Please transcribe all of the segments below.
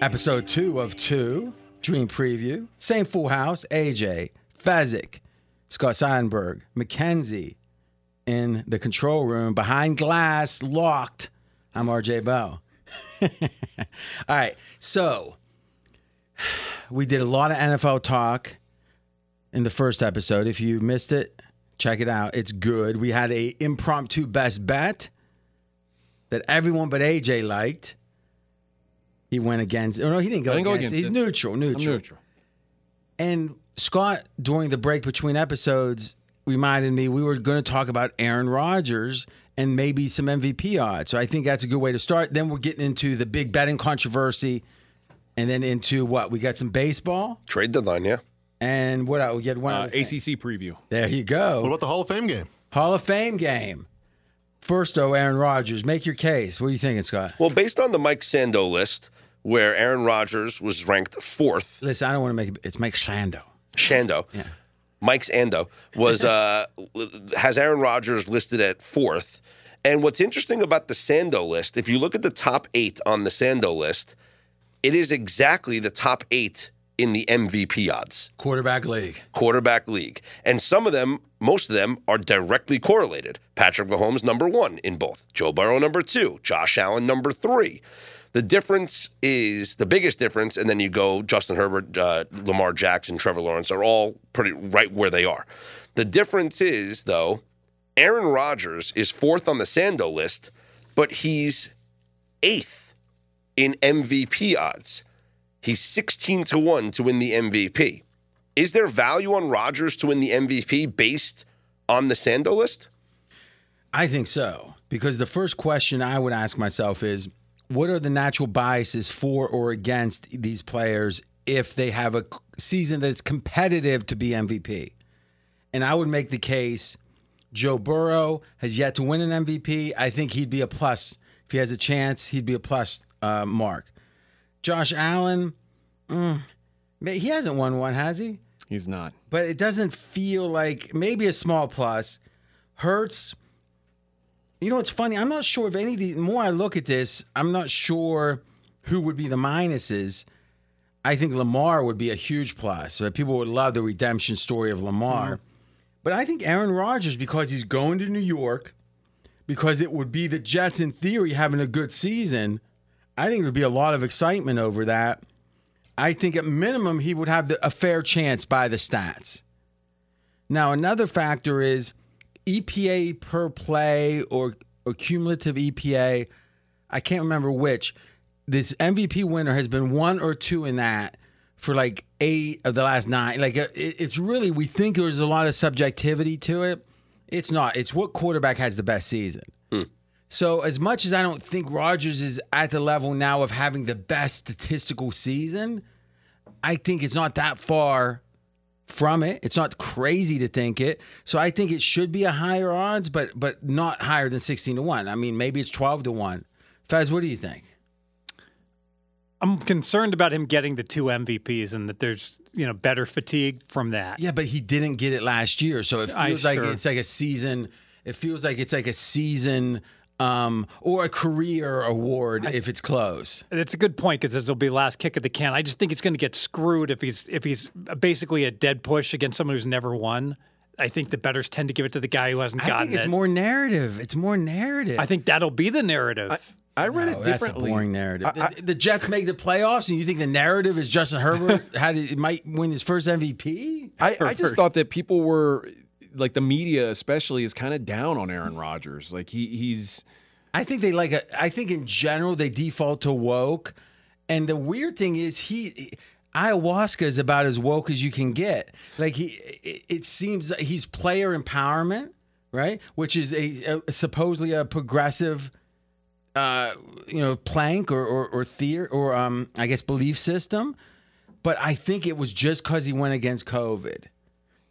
Episode 2 of 2, Dream Preview. Same full house, AJ, Fezzik, Scott Seidenberg, Mackenzie in the control room, behind glass, locked. I'm RJ Bell. All right, so we did a lot of NFL talk in the first episode. If you missed it, check it out. It's good. We had an impromptu best bet that everyone but AJ liked. He went against. Oh no, he didn't go against. He's neutral. I'm neutral. And Scott, during the break between episodes, reminded me we were going to talk about Aaron Rodgers and maybe some MVP odds. So I think that's a good way to start. Then we're getting into the big betting controversy, and then into what we got some baseball trade deadline, yeah. And what else? We had one ACC preview. There you go. What about the Hall of Fame game? Hall of Fame game. First, though, Aaron Rodgers, make your case. What are you thinking, Scott? Well, based on the Mike Sando list, where Aaron Rodgers was ranked 4th. Listen, I don't want to make it. It's Mike Sando. Sando. Yeah. Mike Sando was has Aaron Rodgers listed at 4th. And what's interesting about the Sando list, if you look at the top 8 on the Sando list, it is exactly the top 8 in the MVP odds. Quarterback league. And some of them, most of them, are directly correlated. Patrick Mahomes, number 1 in both. Joe Burrow, number 2. Josh Allen, number 3. The difference is, the biggest difference, and then you go Justin Herbert, Lamar Jackson, Trevor Lawrence, are all pretty right where they are. The difference is, though, Aaron Rodgers is 4th on the Sando list, but he's 8th in MVP odds. He's 16-1 to win the MVP. Is there value on Rodgers to win the MVP based on the Sando list? I think so, because the first question I would ask myself is, what are the natural biases for or against these players if they have a season that's competitive to be MVP? And I would make the case Joe Burrow has yet to win an MVP. I think he'd be a plus. If he has a chance, he'd be a plus mark. Josh Allen, he hasn't won one, has he? He's not. But it doesn't feel like, maybe a small plus. Hurts, you know, it's funny. I'm not sure if any of these, the more I look at this, I'm not sure who would be the minuses. I think Lamar would be a huge plus. People would love the redemption story of Lamar. Mm-hmm. But I think Aaron Rodgers, because he's going to New York, because it would be the Jets in theory having a good season, I think there would be a lot of excitement over that. I think at minimum he would have a fair chance by the stats. Now, another factor is EPA per play or cumulative EPA. I can't remember which. This MVP winner has been 1 or 2 in that for like 8 of the last 9. Like it's really, we think there's a lot of subjectivity to it. It's not. It's what quarterback has the best season. So as much as I don't think Rodgers is at the level now of having the best statistical season, I think it's not that far from it. It's not crazy to think it. So I think it should be a higher odds, but not higher than 16-1. I mean, maybe it's 12-1. Fez, what do you think? I'm concerned about him getting the 2 MVPs and that there's, you know, better fatigue from that. Yeah, but he didn't get it last year. So it feels like it's like a season. It feels like it's like a season or a career award if it's close. That's a good point, because this will be last kick of the can. I just think it's going to get screwed if he's basically a dead push against someone who's never won. I think the bettors tend to give it to the guy who hasn't gotten it. I think it's more narrative. I think that'll be the narrative. I read it differently. That's a boring narrative. The Jets make the playoffs, and you think the narrative is Justin Herbert might win his first MVP? I just thought that people were – like the media especially is kind of down on Aaron Rodgers. Like he's I think they like a, I think in general they default to woke. And the weird thing is ayahuasca is about as woke as you can get. Like it seems that he's player empowerment, right? Which is a supposedly a progressive plank or theory or I guess belief system. But I think it was just because he went against COVID.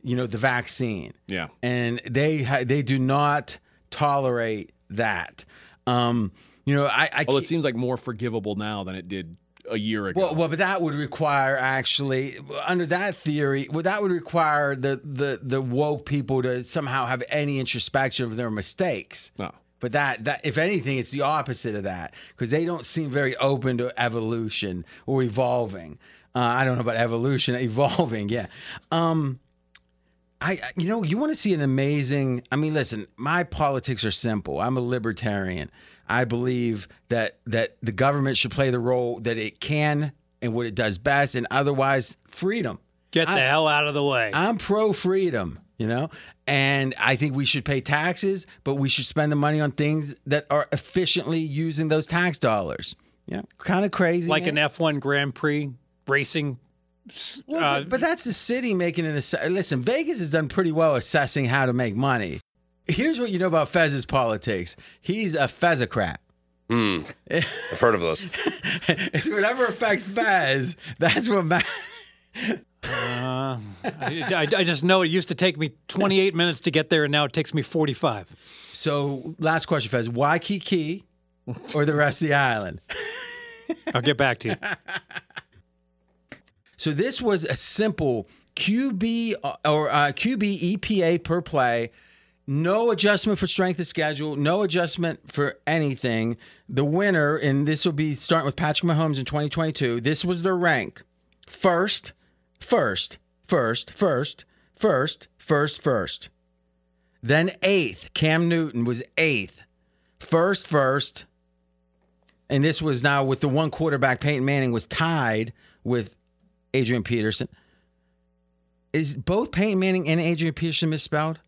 You know, the vaccine. Yeah. And they do not tolerate that. It seems like more forgivable now than it did a year ago. Well, but that would require actually, under that theory, that would require the woke people to somehow have any introspection of their mistakes. Oh. But that if anything, it's the opposite of that, because they don't seem very open to evolution or evolving. I don't know about evolution, evolving. Yeah. You want to see an amazing, I mean, listen, my politics are simple. I'm a libertarian. I believe that the government should play the role that it can and what it does best, and otherwise freedom. Get the hell out of the way. I'm pro freedom, and I think we should pay taxes, but we should spend the money on things that are efficiently using those tax dollars. Yeah. Kind of crazy. Like an F1 Grand Prix racing. Well, but that's the city making an assessment. Listen, Vegas has done pretty well assessing how to make money. Here's what you know about Fez's politics. He's a Fezzocrat. I've heard of those. Whatever affects Fez, that's what matters. I just know it used to take me 28 minutes to get there, and now it takes me 45. So, last question, Fez. Why Kiki or the rest of the island? I'll get back to you. So this was a simple QB or QB EPA per play. No adjustment for strength of schedule. No adjustment for anything. The winner, and this will be starting with Patrick Mahomes in 2022, this was their rank. First. Then eighth. Cam Newton was eighth. First. And this was now with the one quarterback, Peyton Manning, was tied with Adrian Peterson. Is both Peyton Manning and Adrian Peterson misspelled?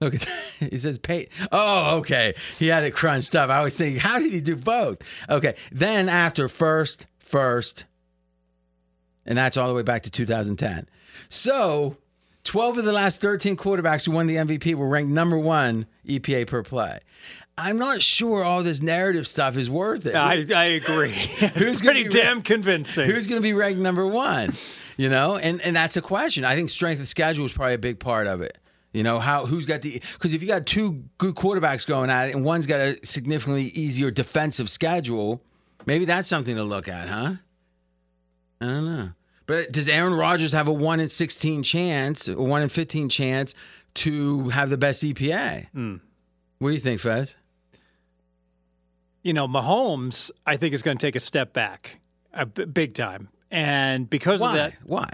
Look at that. It says Peyton. Oh, okay. He had it crunched up. I was thinking, how did he do both? Okay. Then after first, and that's all the way back to 2010. So 12 of the last 13 quarterbacks who won the MVP were ranked number one EPA per play. I'm not sure all this narrative stuff is worth it. I agree. It's pretty damn convincing. Who's going to be ranked number one? And that's a question. I think strength of schedule is probably a big part of it. Because if you got two good quarterbacks going at it and one's got a significantly easier defensive schedule, maybe that's something to look at, huh? I don't know. But does Aaron Rodgers have a 1 in 16 chance, or 1 in 15 chance to have the best EPA? What do you think, Fez? Mahomes, I think, is going to take a step back, big time. And because of that... Why?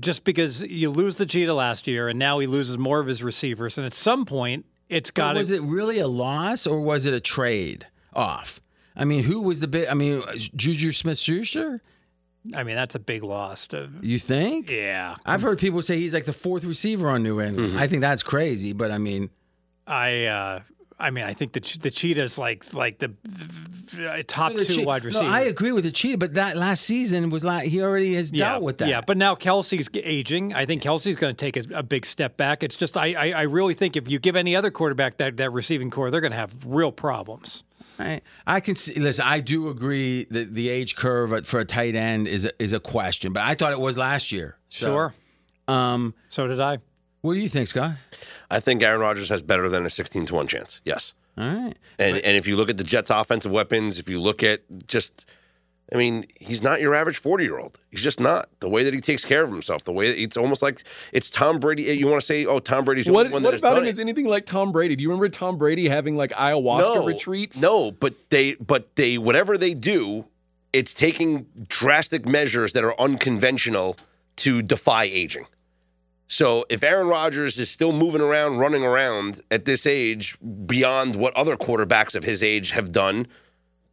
Just because you lose the cheetah last year, and now he loses more of his receivers. And at some point, it's got to... Was it really a loss, or was it a trade off? I mean, who was the big... I mean, Juju Smith-Schuster? I mean, that's a big loss. You think? Yeah. I've heard people say he's like the fourth receiver on New England. Mm-hmm. I think that's crazy, but I mean... I think the cheetah is like the top two wide receiver. No, I agree with the cheetah, but that last season was like he already has dealt with that. Yeah, but now Kelsey's aging. I think Kelsey's going to take a big step back. It's just I really think if you give any other quarterback that receiving core, they're going to have real problems. I can see. Listen, I do agree that the age curve for a tight end is a question, but I thought it was last year. So, sure. So did I. What do you think, Scott? I think Aaron Rodgers has better than a 16-1 chance, yes. All right. And if you look at the Jets' offensive weapons, if you look at he's not your average 40-year-old. He's just not. The way that he takes care of himself, the way that it's almost like it's Tom Brady. You want to say, oh, Tom Brady's the only one that has done it. What about him is anything like Tom Brady? Do you remember Tom Brady having like ayahuasca retreats? No, but they whatever they do, it's taking drastic measures that are unconventional to defy aging. So if Aaron Rodgers is still moving around, running around at this age beyond what other quarterbacks of his age have done,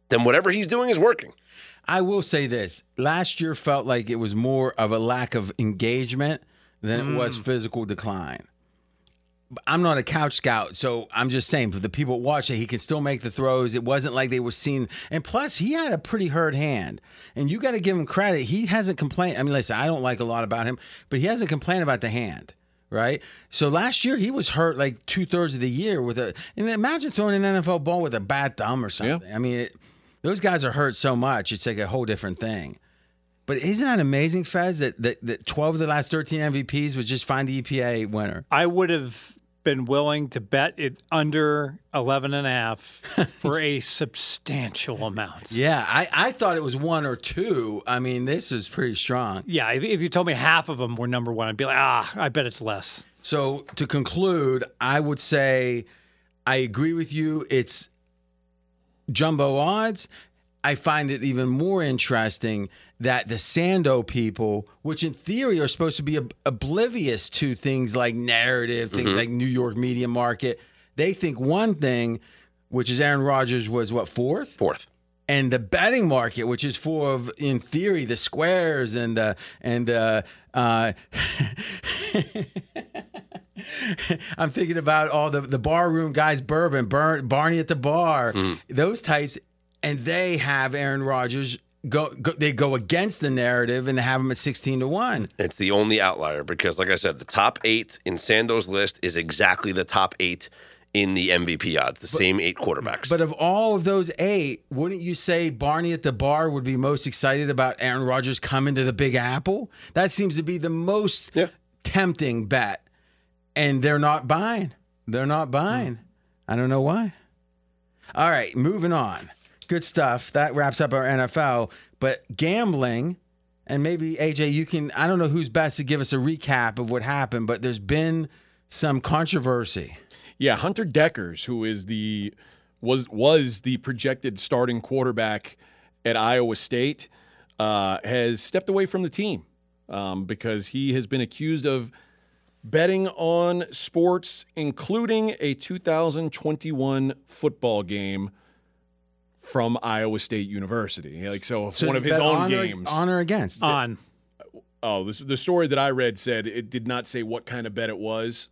then whatever he's doing is working. I will say this. Last year felt like it was more of a lack of engagement than it was physical decline. I'm not a couch scout, so I'm just saying for the people watching, he can still make the throws. It wasn't like they were seen. And plus, he had a pretty hurt hand. And you got to give him credit. He hasn't complained. I mean, listen, I don't like a lot about him, but he hasn't complained about the hand, right? So last year, he was hurt like 2/3 of the year with a. And imagine throwing an NFL ball with a bad thumb or something. Yeah. I mean, those guys are hurt so much, it's like a whole different thing. But isn't that amazing, Fez, that 12 of the last 13 MVPs would just find the EPA winner? I would have been willing to bet it under 11.5 for a substantial amount. Yeah, I thought it was 1 or 2. I mean, this is pretty strong. Yeah, if you told me half of them were number one, I'd be like, I bet it's less. So to conclude, I would say I agree with you. It's jumbo odds. I find it even more interesting that the Sando people, which in theory are supposed to be oblivious to things like narrative, things like New York media market, they think one thing, which is Aaron Rodgers was what, fourth? Fourth. And the betting market, which is full of, in theory, the squares and I'm thinking about all the barroom guys, bourbon, Barney at the bar, those types, and they have Aaron Rodgers go against the narrative and have him at 16-1. It's the only outlier because, like I said, the top eight in Sando's list is exactly the top eight in the MVP odds, same eight quarterbacks. But of all of those eight, wouldn't you say Barney at the bar would be most excited about Aaron Rodgers coming to the Big Apple? That seems to be the most tempting bet. And they're not buying. They're not buying. I don't know why. All right, moving on. Good stuff. That wraps up our NFL. But gambling, and maybe, AJ, you can, I don't know who's best to give us a recap of what happened, but there's been some controversy. Yeah, Hunter Dekkers, who is was the projected starting quarterback at Iowa State, has stepped away from the team because he has been accused of betting on sports, including a 2021 football game from Iowa State University. Like, so one of his own games. On or against? On. Oh, the story that I read said it did not say what kind of bet it was.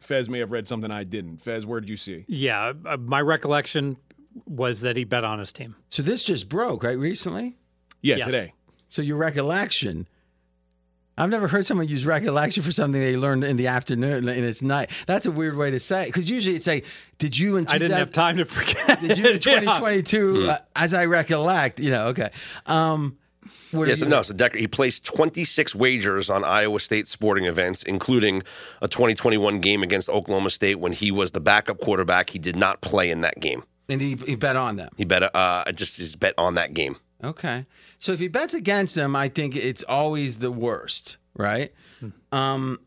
Fez may have read something I didn't. Fez, where did you see? Yeah, my recollection was that he bet on his team. So this just broke, right, recently? Yeah, yes. Today. So your recollection. I've never heard someone use recollection for something they learned in the afternoon and it's night. That's a weird way to say it. Because usually it's like, did you in 2000, I didn't have time to forget. Did you in 2022, as I recollect, okay. So Decker, he placed 26 wagers on Iowa State sporting events, including a 2021 game against Oklahoma State when he was the backup quarterback. He did not play in that game. And he bet on them. He bet just bet on that game. Okay. So if he bets against them, I think it's always the worst, right? So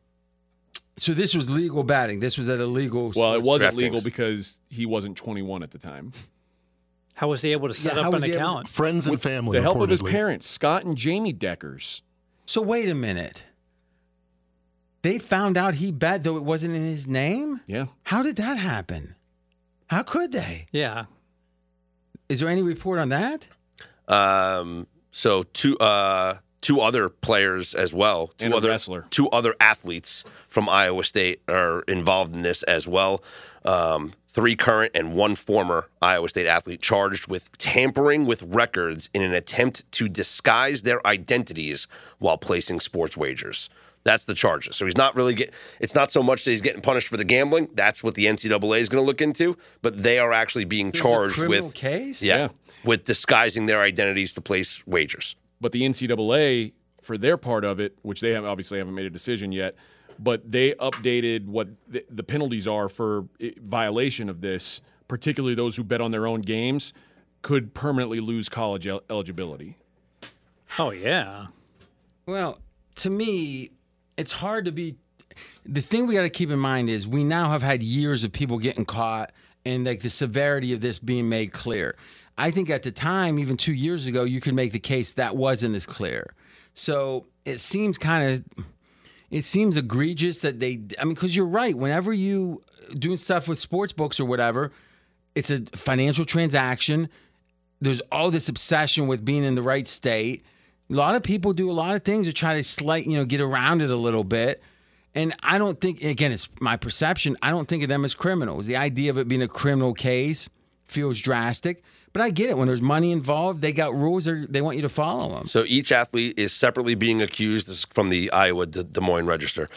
this was legal betting. This was at a legal. Well, it wasn't legal because he wasn't 21 at the time. How was he able to set up an account? Friends and family. With the help of his parents, Scott and Jamie Dekkers. So wait a minute. They found out he bet, though it wasn't in his name? Yeah. How did that happen? How could they? Yeah. Is there any report on that? So two other players as well. Two other athletes from Iowa State are involved in this as well. Three current and one former Iowa State athlete charged with tampering with records in an attempt to disguise their identities while placing sports wagers. That's the charges. So he's not really it's not so much that he's getting punished for the gambling. That's what the NCAA is going to look into. But they are actually being charged with case? Yeah, with disguising their identities to place wagers. But the NCAA, for their part of it, which they have obviously haven't made a decision yet, but they updated what the penalties are for violation of this, particularly those who bet on their own games, could permanently lose college eligibility. Oh, yeah. Well, to me, it's hard to be – the thing we got to keep in mind is we now have had years of people getting caught and, like, the severity of this being made clear. I think at the time, even 2 years ago, you could make the case that wasn't as clear. So it seems kind of – it seems egregious that they – I mean, because you're right. Whenever you doing stuff with sports books or whatever, it's a financial transaction. There's all this obsession with being in the right state. A lot of people do a lot of things to try to get around it a little bit. And I don't think – again, it's my perception. I don't think of them as criminals. The idea of it being a criminal case feels drastic. But I get it. When there's money involved, they got rules they want you to follow them. So each athlete is separately being accused, this is from the Iowa Des Moines Register,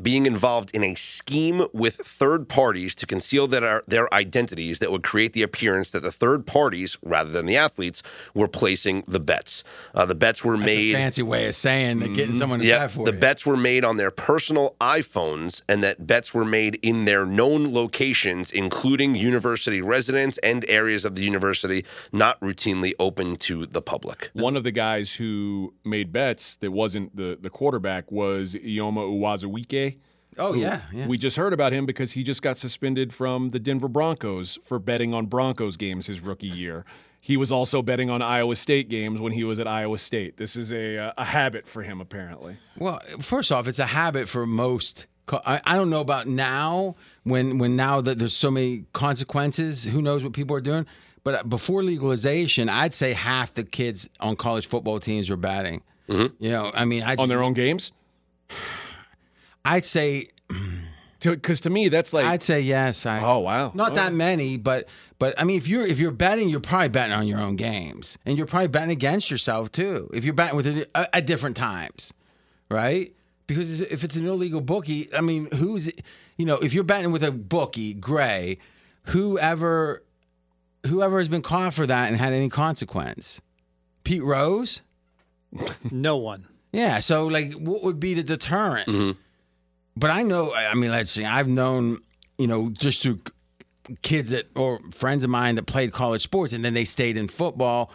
being involved in a scheme with third parties to conceal their identities that would create the appearance that the third parties, rather than the athletes, were placing the bets. The bets were made. That's a fancy way of saying that getting someone to bet for you. The bets were made on their personal iPhones, and that bets were made in their known locations, including university residents and areas of the university not routinely open to the public. One of the guys who made bets that wasn't the quarterback was Ioma Uwazuwike, Oh, yeah. We just heard about him because he just got suspended from the Denver Broncos for betting on Broncos games his rookie year. He was also betting on Iowa State games when he was at Iowa State. This is a habit for him, apparently. Well, first off, it's a habit for most. I don't know about now, when now that there's so many consequences, who knows what people are doing. But before legalization, I'd say half the kids on college football teams were batting. Mm-hmm. You know, I mean, on their own games. I'd say, because to me that's like, I'd say yes. Oh wow, not that many, but I mean, if you're betting, you're probably betting on your own games, and you're probably betting against yourself too. If you're betting with it at different times, right? Because if it's an illegal bookie, I mean, who's, you know, if you're betting with a bookie, gray, whoever has been caught for that and had any consequence, Pete Rose, no one. Yeah, so like, what would be the deterrent? Mm-hmm. But I know, I mean, let's see, I've known, you know, just through kids or friends of mine that played college sports, and then they stayed in football.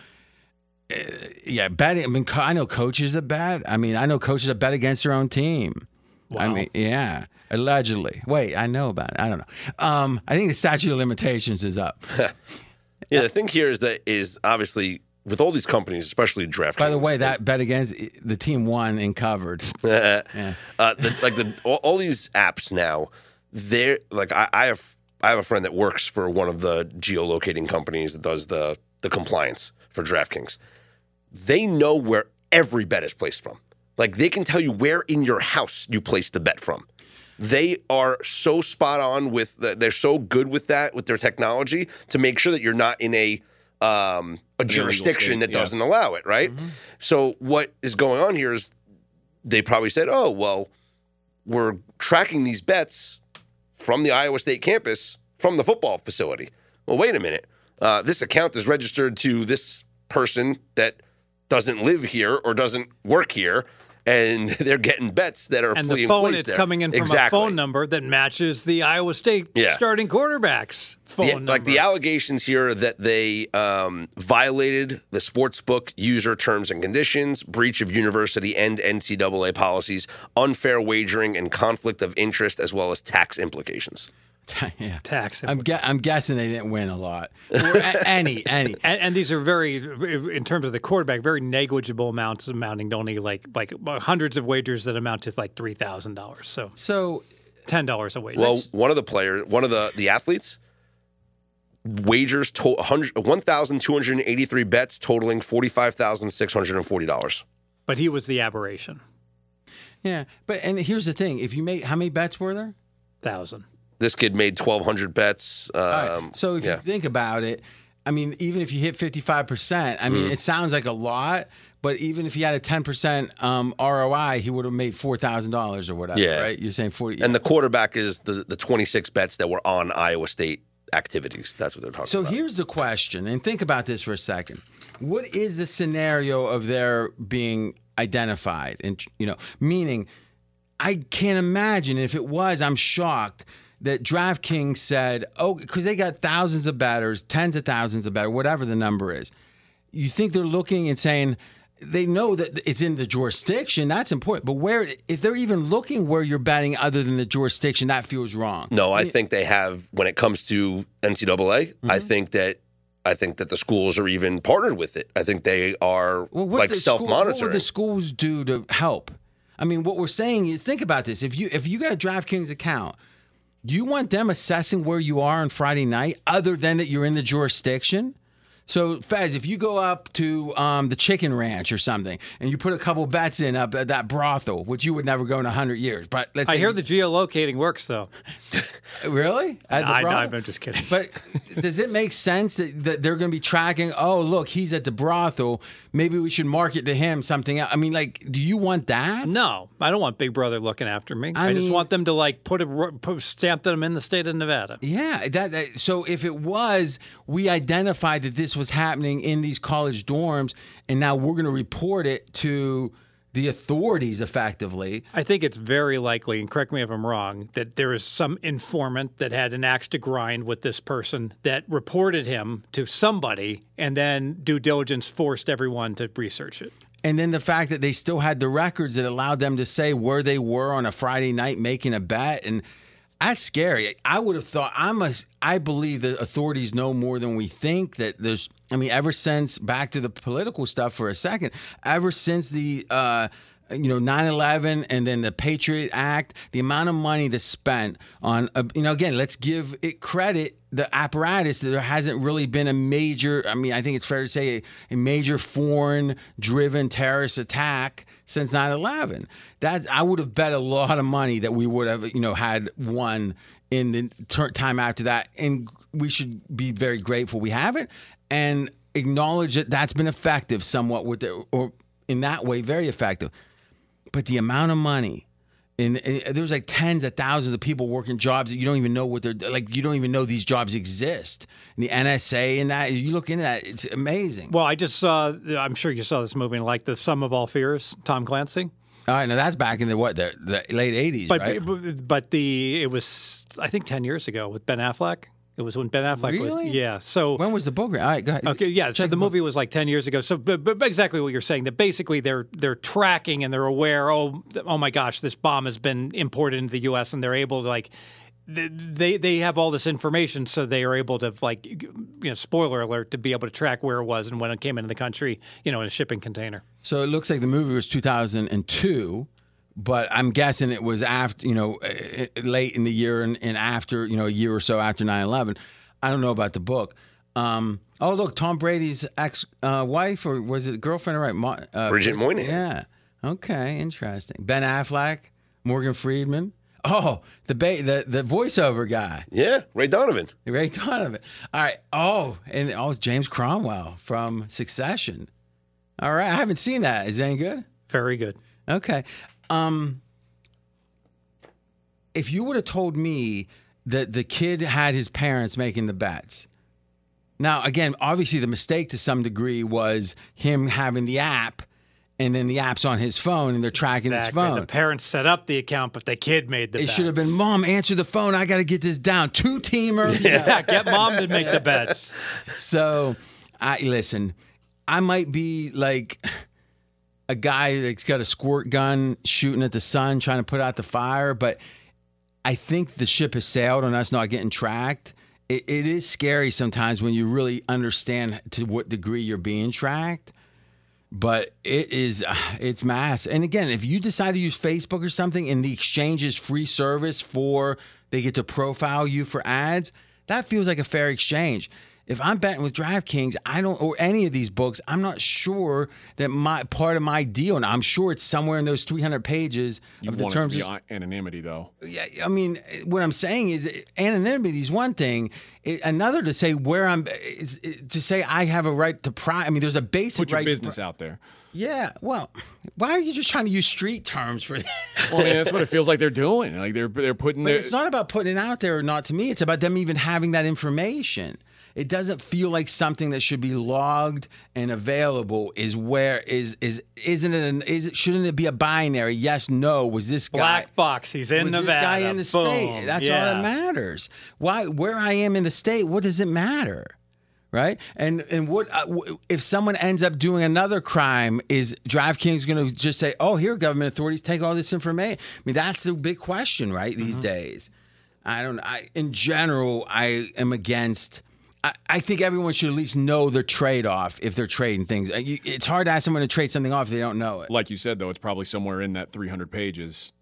Yeah, betting. I mean, I know coaches that bet. I mean, I know coaches that bet against their own team. Wow. I mean, yeah, allegedly. Wait, I know about it. I don't know. I think the statute of limitations is up. Yeah, the thing here is that is obviously with all these companies, especially DraftKings. By the way, that bet against the team won and covered. Yeah. All these apps now, they're like, I have a friend that works for one of the geolocating companies that does the compliance for DraftKings. They know where every bet is placed from. Like, they can tell you where in your house you placed the bet from. They are so spot on with they're so good with that, with their technology, to make sure that you're not in a jurisdiction that doesn't allow it, right? Mm-hmm. So what is going on here is they probably said, oh, well, we're tracking these bets from the Iowa State campus from the football facility. Well, wait a minute. This account is registered to this person that doesn't live here or doesn't work here, and they're getting bets that are being placed there. And the phone, it's coming in from a phone number that matches the Iowa State starting quarterback's phone number. Like, the allegations here that they violated the sportsbook user terms and conditions, breach of university and NCAA policies, unfair wagering, and conflict of interest, as well as tax implications. Yeah. Tax. I'm guessing they didn't win a lot. Any. And these are very, in terms of the quarterback, very negligible amounts, amounting to only like hundreds of wagers that amount to like $3,000. So $10 a wager. Well, one of the athletes wagers 1,283 bets totaling $45,640. But he was the aberration. Yeah, and here's the thing: if you made, how many bets were there? 1,000. This kid made 1,200 bets. Right. So if you think about it, I mean, even if you hit 55%, I mean, it sounds like a lot, but even if he had a 10% ROI, he would have made $4,000 or whatever, right? You're saying 40. And the quarterback is the 26 bets that were on Iowa State activities. That's what they're talking about. So here's the question, and think about this for a second. What is the scenario of their being identified? And, you know, meaning, I can't imagine. If it was, I'm shocked that DraftKings said, oh, because they got thousands of bettors, tens of thousands of bettors, whatever the number is. You think they're looking and saying, they know that it's in the jurisdiction. That's important. But if they're even looking where you're betting other than the jurisdiction, that feels wrong. No, I think they have, when it comes to NCAA, mm-hmm. I think that the schools are even partnered with it. I think they are self-monitoring. What would the schools do to help? I mean, what we're saying is, think about this. If you got a DraftKings account, you want them assessing where you are on Friday night other than that you're in the jurisdiction? So, Fez, if you go up to the Chicken Ranch or something and you put a couple bets in up at that brothel, which you would never go in 100 years. But let's hear the geolocating works, though. Really? I'm just kidding. But does it make sense that they're going to be tracking, oh, look, he's at the brothel. Maybe we should market to him something else. I mean, like, do you want that? No, I don't want Big Brother looking after me. I just want them to, like, stamp them in the state of Nevada. Yeah. So if it was, we identified that this was happening in these college dorms, and now we're going to report it to the authorities effectively. I think it's very likely, and correct me if I'm wrong, that there is some informant that had an axe to grind with this person that reported him to somebody, and then due diligence forced everyone to research it. And then the fact that they still had the records that allowed them to say where they were on a Friday night making a bet. And that's scary. I would have thought, I believe the authorities know more than we think. That there's, I mean, ever since, back to the political stuff for a second, ever since the, 9/11 and then the Patriot Act, the amount of money that's spent on, again, let's give it credit, the apparatus, that there hasn't really been a major, I think it's fair to say a major foreign-driven terrorist attack since 9/11. That, I would have bet a lot of money that we would have, had one in the time after that. And we should be very grateful we have it and acknowledge that that's been effective somewhat with it, or in that way, very effective. But the amount of money, and there's like tens of thousands of people working jobs that you don't even know what they're like. You don't even know these jobs exist. And the NSA and that, you look into that, it's amazing. Well, I just saw, I'm sure you saw this movie, like The Sum of All Fears, Tom Clancy. All right, now that's back in the late 80s, but, right? But it was, I think, 10 years ago with Ben Affleck. It was when Ben Affleck was, yeah. So when was the book? All right, go ahead. Okay, yeah. So the movie was like 10 years ago. So, but exactly what you're saying. That basically they're tracking and they're aware. Oh my gosh, this bomb has been imported into the U.S. and they're able to they have all this information, so they are able to spoiler alert, to be able to track where it was and when it came into the country, in a shipping container. So it looks like the movie was 2002. But I'm guessing it was after, late in the year and after, a year or so after 9/11. I don't know about the book. Oh, look, Tom Brady's ex-wife, or was it girlfriend? Or right, Bridget Moynihan. Yeah. Okay, interesting. Ben Affleck, Morgan Freeman. Oh, the voiceover guy. Yeah, Ray Donovan. All right. Oh, and James Cromwell from Succession. All right, I haven't seen that. Is that any good? Very good. Okay. If you would have told me that the kid had his parents making the bets. Now, again, obviously the mistake to some degree was him having the app, and then the app's on his phone, and they're tracking his phone. The parents set up the account, but the kid made the bets. It should have been, Mom, answer the phone. I got to get this down. Two-teamer. Yeah, get Mom to make the bets. So, I might be like... a guy that's got a squirt gun shooting at the sun, trying to put out the fire. But I think the ship has sailed on us not getting tracked. It is scary sometimes when you really understand to what degree you're being tracked. But it's mass. And again, if you decide to use Facebook or something and the exchange is free service for, they get to profile you for ads, that feels like a fair exchange. If I'm betting with DraftKings, or any of these books, I'm not sure that part of my deal, and I'm sure it's somewhere in those 300 pages of the terms. You want it to be anonymity, though. Yeah, what I'm saying is anonymity is one thing. Another to say where to say I have a right to pride. There's a basic right to put your business out there. Yeah, well, why are you just trying to use street terms for that? Well, that's what it feels like they're doing. Like they're putting. But it's not about putting it out there or not to me. It's about them even having that information. It doesn't feel like something that should be logged and available. Shouldn't it be a binary? Yes, no. Was this guy black box? He's in Nevada. Was this guy in the state? That's all that matters. Why? Where I am in the state? What does it matter? Right? And what if someone ends up doing another crime? Is DraftKings going to just say, "Oh, here, government authorities take all this information"? That's the big question, right? These days, I don't. In general, I am against. I think everyone should at least know their trade-off if they're trading things. It's hard to ask someone to trade something off if they don't know it. Like you said, though, it's probably somewhere in that 300 pages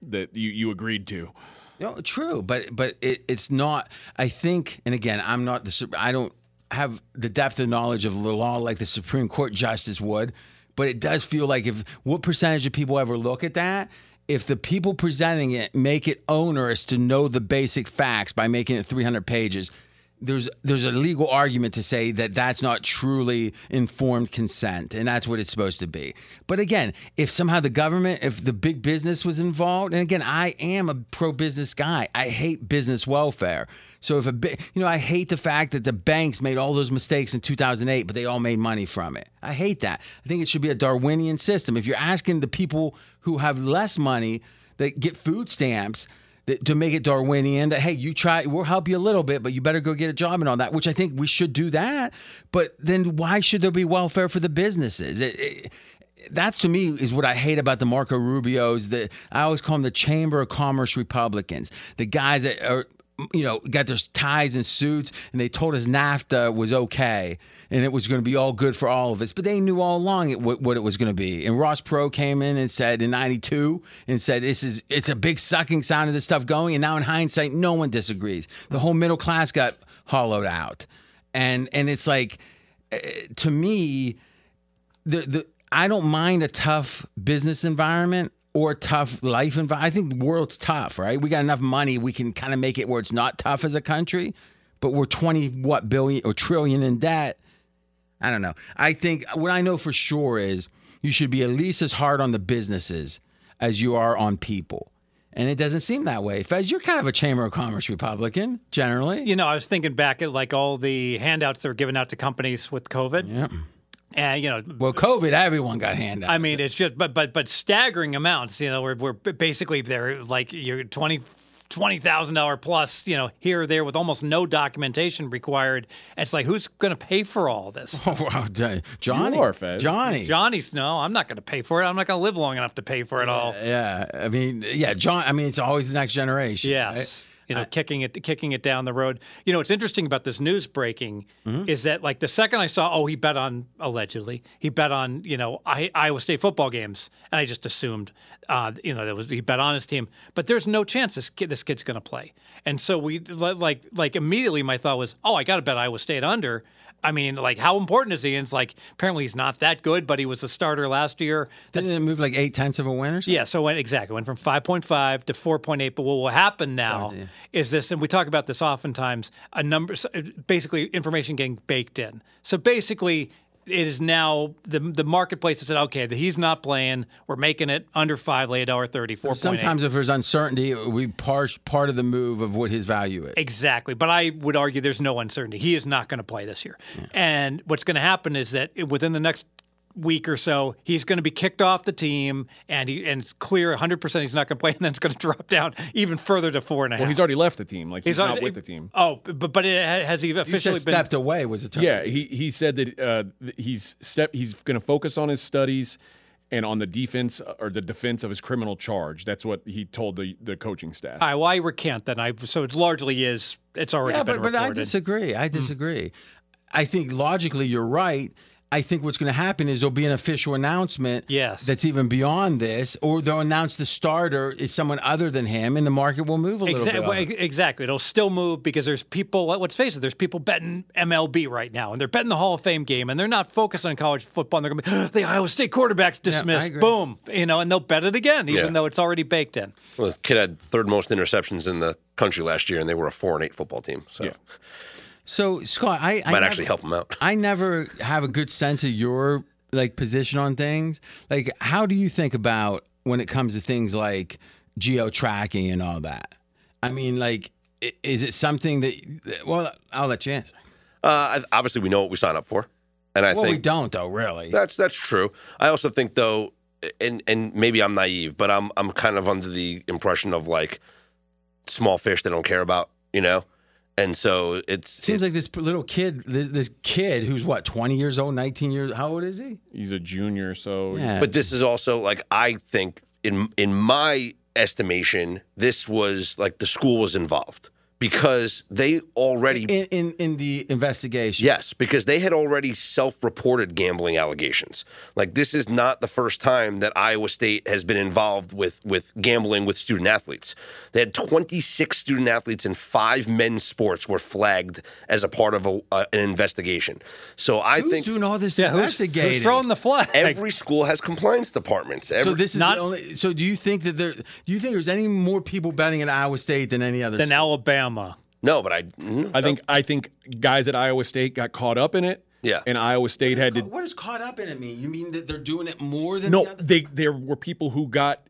that you agreed to. No, true, but it's not. I think, and again, I don't have the depth of knowledge of the law like the Supreme Court justice would, but it does feel like what percentage of people ever look at that? If the people presenting it make it onerous to know the basic facts by making it 300 pages. There's a legal argument to say that that's not truly informed consent, and that's what it's supposed to be. But again, if somehow the government, if the big business was involved, and again, I am a pro-business guy. I hate business welfare. So if I hate the fact that the banks made all those mistakes in 2008, but they all made money from it. I hate that. I think it should be a Darwinian system. If you're asking the people who have less money that get food stamps, to make it Darwinian, that, hey, you try, we'll help you a little bit, but you better go get a job and all that, which I think we should do that. But then why should there be welfare for the businesses? That's, to me, is what I hate about the Marco Rubios. I always call them the Chamber of Commerce Republicans, the guys that are, you know, got their ties and suits, and they told us NAFTA was okay and it was going to be all good for all of us. But they knew all along what it was going to be. And Ross Perot came in and said in '92 and said, it's a big sucking sound of this stuff going. And now in hindsight, no one disagrees. The whole middle class got hollowed out. And it's like, to me, I don't mind a tough business environment or tough life environment. I think the world's tough, right? We got enough money. We can kind of make it where it's not tough as a country, but we're 20 billion or trillion in debt. I don't know. I think what I know for sure is you should be at least as hard on the businesses as you are on people. And it doesn't seem that way. Fez, you're kind of a Chamber of Commerce Republican, generally. You know, I was thinking back at like all the handouts that were given out to companies with COVID. Yeah. And, you know, well, COVID, everyone got handouts. I mean, it's just, but staggering amounts. You know, we're basically they're like your $20,000 plus. You know, here or there with almost no documentation required. And it's like, who's going to pay for all this? Oh, wow. Johnny's. No, I'm not going to pay for it. I'm not going to live long enough to pay for it all. Yeah, I mean, yeah, John. I mean, it's always the next generation. Yes. Right? You know, kicking it down the road. You know, what's interesting about this news breaking is that, like, the second I saw, oh, he bet on, you know, Iowa State football games, and I just assumed, you know, he bet on his team. But there's no chance this kid's going to play. And so we like immediately my thought was, oh, I got to bet Iowa State under. I mean, like, how important is he? And it's like, apparently he's not that good, but he was a starter last year. Didn't it move like 0.8 of a win or something? Yeah, so it went from 5.5 to 4.8. But what will happen now is this, and we talk about this oftentimes, a number, basically information getting baked in. So basically, it is now the marketplace that said, okay, he's not playing. We're making it under 5, lay $1.30, 4.8. Sometimes if there's uncertainty, we parse part of the move of what his value is. Exactly. But I would argue there's no uncertainty. He is not going to play this year. Yeah. And what's going to happen is that within the next week or so, he's going to be kicked off the team, and it's clear 100% he's not going to play, and then it's going to drop down even further to 4.5. Well, he's already left the team. Like, he's not with the team. Oh, but has he officially been stepped away? Was the term? Yeah, he said that he's going to focus on his studies and on the defense or the defense of his criminal charge. That's what he told the coaching staff. All right, well, I recant that. So it largely is. It's already been recorded. But I disagree. I think logically you're right. I think what's going to happen is there'll be an official announcement that's even beyond this, or they'll announce the starter is someone other than him, and the market will move a little bit. Exactly. It'll still move because there's people, let's face it, there's people betting MLB right now, and they're betting the Hall of Fame game, and they're not focused on college football. And they're going to be, the Iowa State quarterback's dismissed. Yeah, boom. You know, and they'll bet it again, even though it's already baked in. Well, this kid had third most interceptions in the country last year, and they were a 4-8 football team. So. Yeah. So, Scott, I might actually help him out. I never have a good sense of your, like, position on things. Like, how do you think about when it comes to things like geo-tracking and all that? I mean, like, is it something that, well, I'll let you answer. Obviously, we know what we sign up for. And we don't, though, really. That's true. I also think, though, and maybe I'm naive, but I'm kind of under the impression of, like, small fish they don't care about, you know? And so it seems like this little kid, this kid who's what, 20 years old, 19 years. How old is he? He's a junior, so. Yeah. But this is also like, I think in my estimation, this was like the school was involved because they already in the investigation. Yes, because they had already self-reported gambling allegations. Like, this is not the first time that Iowa State has been involved with gambling with student athletes. They had 26 student athletes in 5 men's sports were flagged as a part of an investigation. So I think doing all this investigating. Who's throwing the flag? Every school has compliance departments. So do you think that there's any more people betting at Iowa State than any other? Than school? Alabama. No, but I think guys at Iowa State got caught up in it. Yeah, and Iowa State had to. What does caught up in it mean? You mean that they're doing it more than the other? There were people who got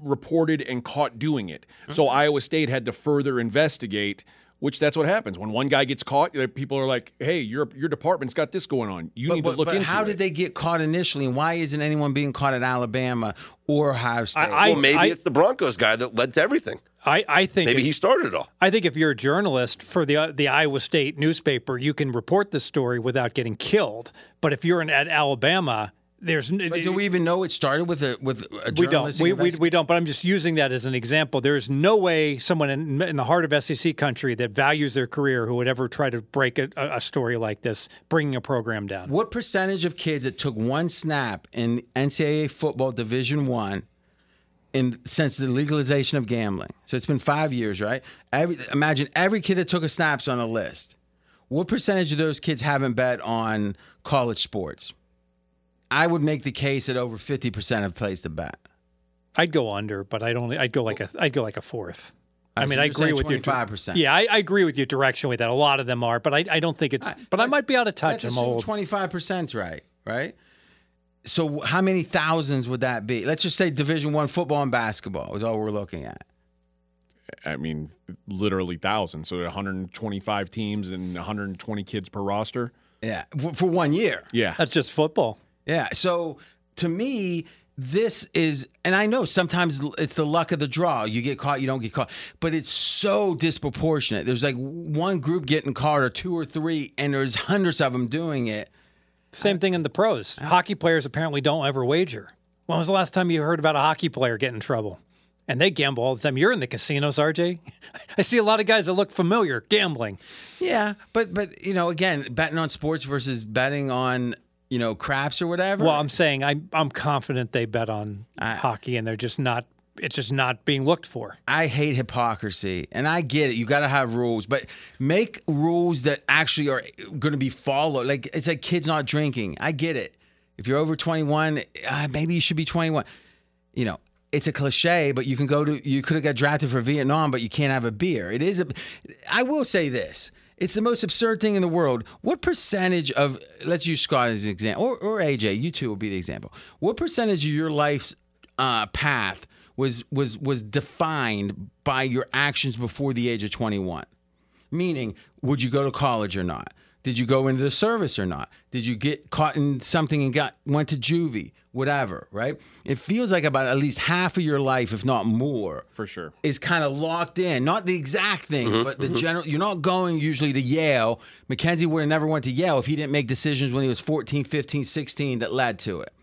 reported and caught doing it. Mm-hmm. So Iowa State had to further investigate. Which that's what happens when one guy gets caught. People are like, "Hey, your department's got this going on. You need to look into it." How did they get caught initially, and why isn't anyone being caught at Alabama or Ohio State? Maybe it's the Broncos guy that led to everything. I think he started it all. I think if you're a journalist for the Iowa State newspaper, you can report the story without getting killed. But if you're at Alabama, There's. But do we even know it started with a journalist? We don't. But I'm just using that as an example. There is no way someone in the heart of SEC country that values their career who would ever try to break a story like this, bringing a program down. What percentage of kids that took one snap in NCAA football Division I since the legalization of gambling? So it's been 5 years, right? Imagine every kid that took a snap's on a list. What percentage of those kids haven't bet on college sports? I would make the case that over 50% have placed a bet. I'd go under, but I'd go like a fourth. I mean, so I agree with you. 25%. Yeah, I agree with you directionally that a lot of them are, but I don't think it's. But I might be out of touch. I'm old. 25%'s right, right? So how many thousands would that be? Let's just say Division I football and basketball is all we're looking at. I mean, literally thousands. So 125 teams and 120 kids per roster. Yeah, for 1 year. Yeah, that's just football. Yeah, so to me, this is, and I know sometimes it's the luck of the draw. You get caught, you don't get caught. But it's so disproportionate. There's like one group getting caught or two or three, and there's hundreds of them doing it. Same thing in the pros. Hockey players apparently don't ever wager. When was the last time you heard about a hockey player getting in trouble? And they gamble all the time. You're in the casinos, RJ. I see a lot of guys that look familiar gambling. Yeah, but you know, again, betting on sports versus betting on craps or whatever. Well, I'm saying I'm confident they bet on hockey, and they're just not. It's just not being looked for. I hate hypocrisy, and I get it. You got to have rules, but make rules that actually are going to be followed. Like it's like kids not drinking. I get it. If you're over 21, maybe you should be 21. You know, it's a cliche, but you can go to. You could have got drafted for Vietnam, but you can't have a beer. It is. I will say this. It's the most absurd thing in the world. What percentage of, let's use Scott as an example, or AJ, you two will be the example. What percentage of your life's path was defined by your actions before the age of 21? Meaning, would you go to college or not? Did you go into the service or not? Did you get caught in something and went to juvie? Whatever, right? It feels like about at least half of your life, if not more, for sure, is kind of locked in. Not the exact thing, but the general. You're not going usually to Yale. Mackenzie would have never went to Yale if he didn't make decisions when he was 14, 15, 16 that led to it.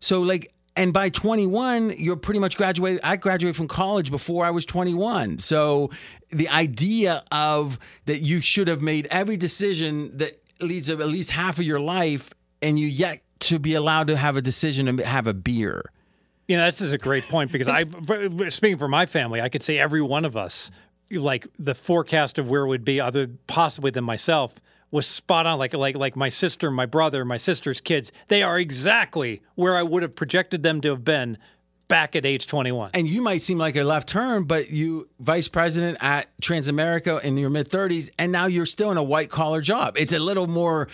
So, like, and by 21, you're pretty much graduated. I graduated from college before I was 21. So the idea of that you should have made every decision that leads to at least half of your life, and you yet to be allowed to have a decision and have a beer. You know, this is a great point because speaking for my family, I could say every one of us, like the forecast of where it would be other possibly than myself was spot on. Like my sister, my brother, my sister's kids, they are exactly where I would have projected them to have been back at age 21. And you might seem like a left turn, but you vice president at Transamerica in your mid 30s, and now you're still in a white collar job. It's a little more,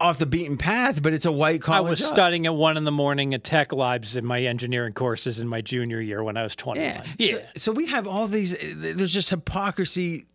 off the beaten path, but it's a white collar job. I was studying at 1 a.m. at Tech Labs in my engineering courses in my junior year when I was 21. Yeah. So we have all these, there's just hypocrisy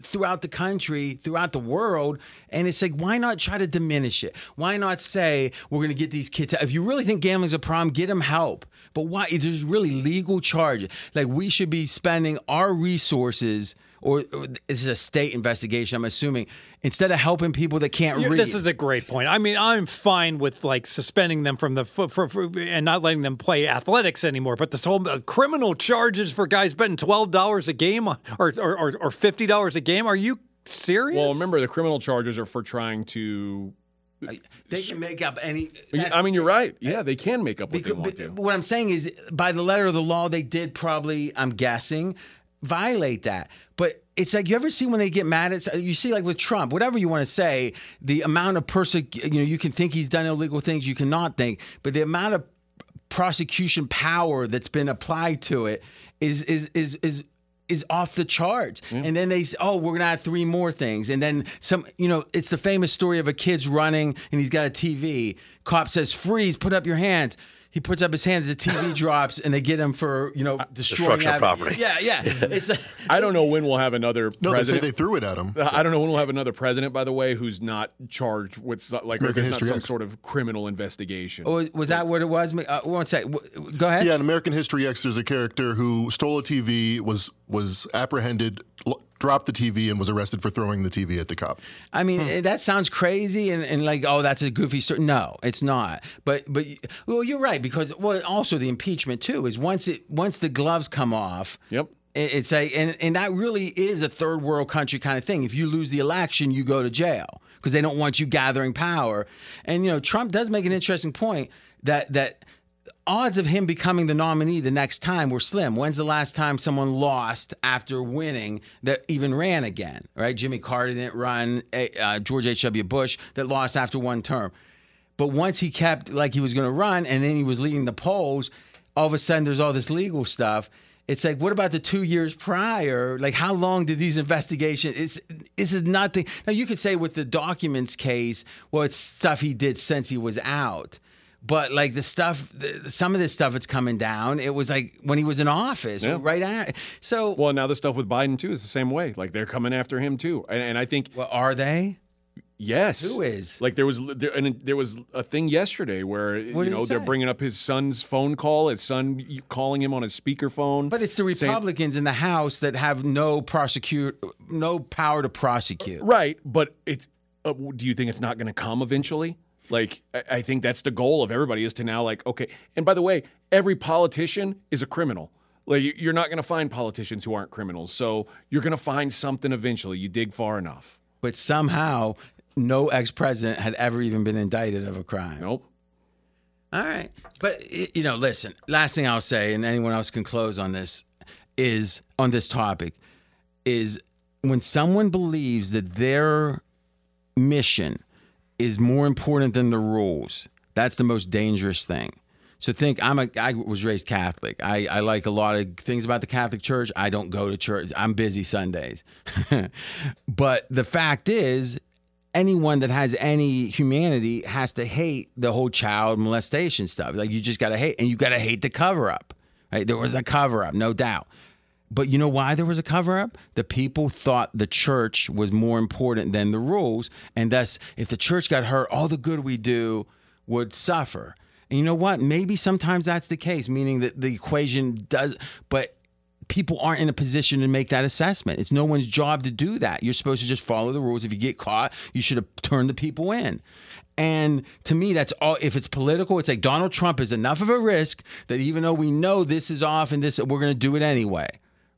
throughout the country, throughout the world, and it's like, why not try to diminish it? Why not say, we're going to get these kids out? If you really think gambling's a problem, get them help. But why? There's really legal charges. Like, we should be spending our resources. Or this is a state investigation, I'm assuming, instead of helping people that can't read. This is a great point. I mean, I'm fine with, like, suspending them from and not letting them play athletics anymore. But this whole criminal charges for guys betting $12 a game or $50 a game. Are you serious? Well, remember, the criminal charges are for trying to... They can make up any... I mean, you're right. Yeah, they can make up what they want to. What I'm saying is, by the letter of the law, they did probably, I'm guessing, violate that. But it's like, you ever see when they get mad at, you see like with Trump, whatever you want to say, the amount of you can think he's done illegal things, you cannot think, but the amount of prosecution power that's been applied to it is off the charts. Yeah. And then they say, oh, we're going to add three more things. And then some, it's the famous story of a kid's running and he's got a TV. Cop says, freeze, put up your hands. He puts up his hands, the TV drops, and they get him for, destroying property. Yeah. It's I don't know when we'll have another president. They threw it at him. I don't know when we'll have another president, by the way, who's not charged with, like, American History X. Some sort of criminal investigation. Oh, was that what it was? One sec. Go ahead. Yeah, in American History X, there's a character who stole a TV, was apprehended, dropped the TV and was arrested for throwing the TV at the cop. I mean, that sounds crazy and like, oh, that's a goofy story. No, it's not. But well, you're right, because also the impeachment too is once the gloves come off. Yep. It's a and that really is a third world country kind of thing. If you lose the election, you go to jail because they don't want you gathering power. And you know, Trump does make an interesting point that odds of him becoming the nominee the next time were slim. When's the last time someone lost after winning that even ran again? Right? Jimmy Carter didn't run. George H.W. Bush that lost after one term. But once he kept like he was going to run, and then he was leading the polls, all of a sudden there's all this legal stuff. It's like, what about the 2 years prior? Like, how long did these investigations? This is nothing. Now, you could say with the documents case, well, it's stuff he did since he was out. But, like, the stuff, some of this stuff that's coming down, it was, like, when he was in office, yeah. Right at. So, well, now the stuff with Biden, too, is the same way. Like, they're coming after him, too. And I think. Well, are they? Yes. Who is? Like, there was a thing yesterday where, they're bringing up his son's phone call, his son calling him on his speakerphone. But it's the Republicans in the House that have no power to prosecute. Right. But it's. Do you think it's not going to come eventually? Like, I think that's the goal of everybody is to now, like, okay. And by the way, every politician is a criminal. Like, you're not going to find politicians who aren't criminals. So you're going to find something eventually. You dig far enough. But somehow, no ex-president had ever even been indicted of a crime. Nope. All right. But, listen, last thing I'll say, and anyone else can close on this, is on this topic, is when someone believes that their mission is more important than the rules, that's the most dangerous thing. So think, I was raised Catholic. I like a lot of things about the Catholic Church. I don't go to church. I'm busy Sundays. But the fact is, anyone that has any humanity has to hate the whole child molestation stuff. Like, you just got to hate, and you got to hate the cover-up. Right? There was a cover-up, no doubt. But you know why there was a cover-up? The people thought the church was more important than the rules, and thus, if the church got hurt, all the good we do would suffer. And you know what? Maybe sometimes that's the case, meaning that the equation does, but people aren't in a position to make that assessment. It's no one's job to do that. You're supposed to just follow the rules. If you get caught, you should have turned the people in. And to me, that's all. If it's political, it's like Donald Trump is enough of a risk that even though we know this is off and this, we're going to do it anyway.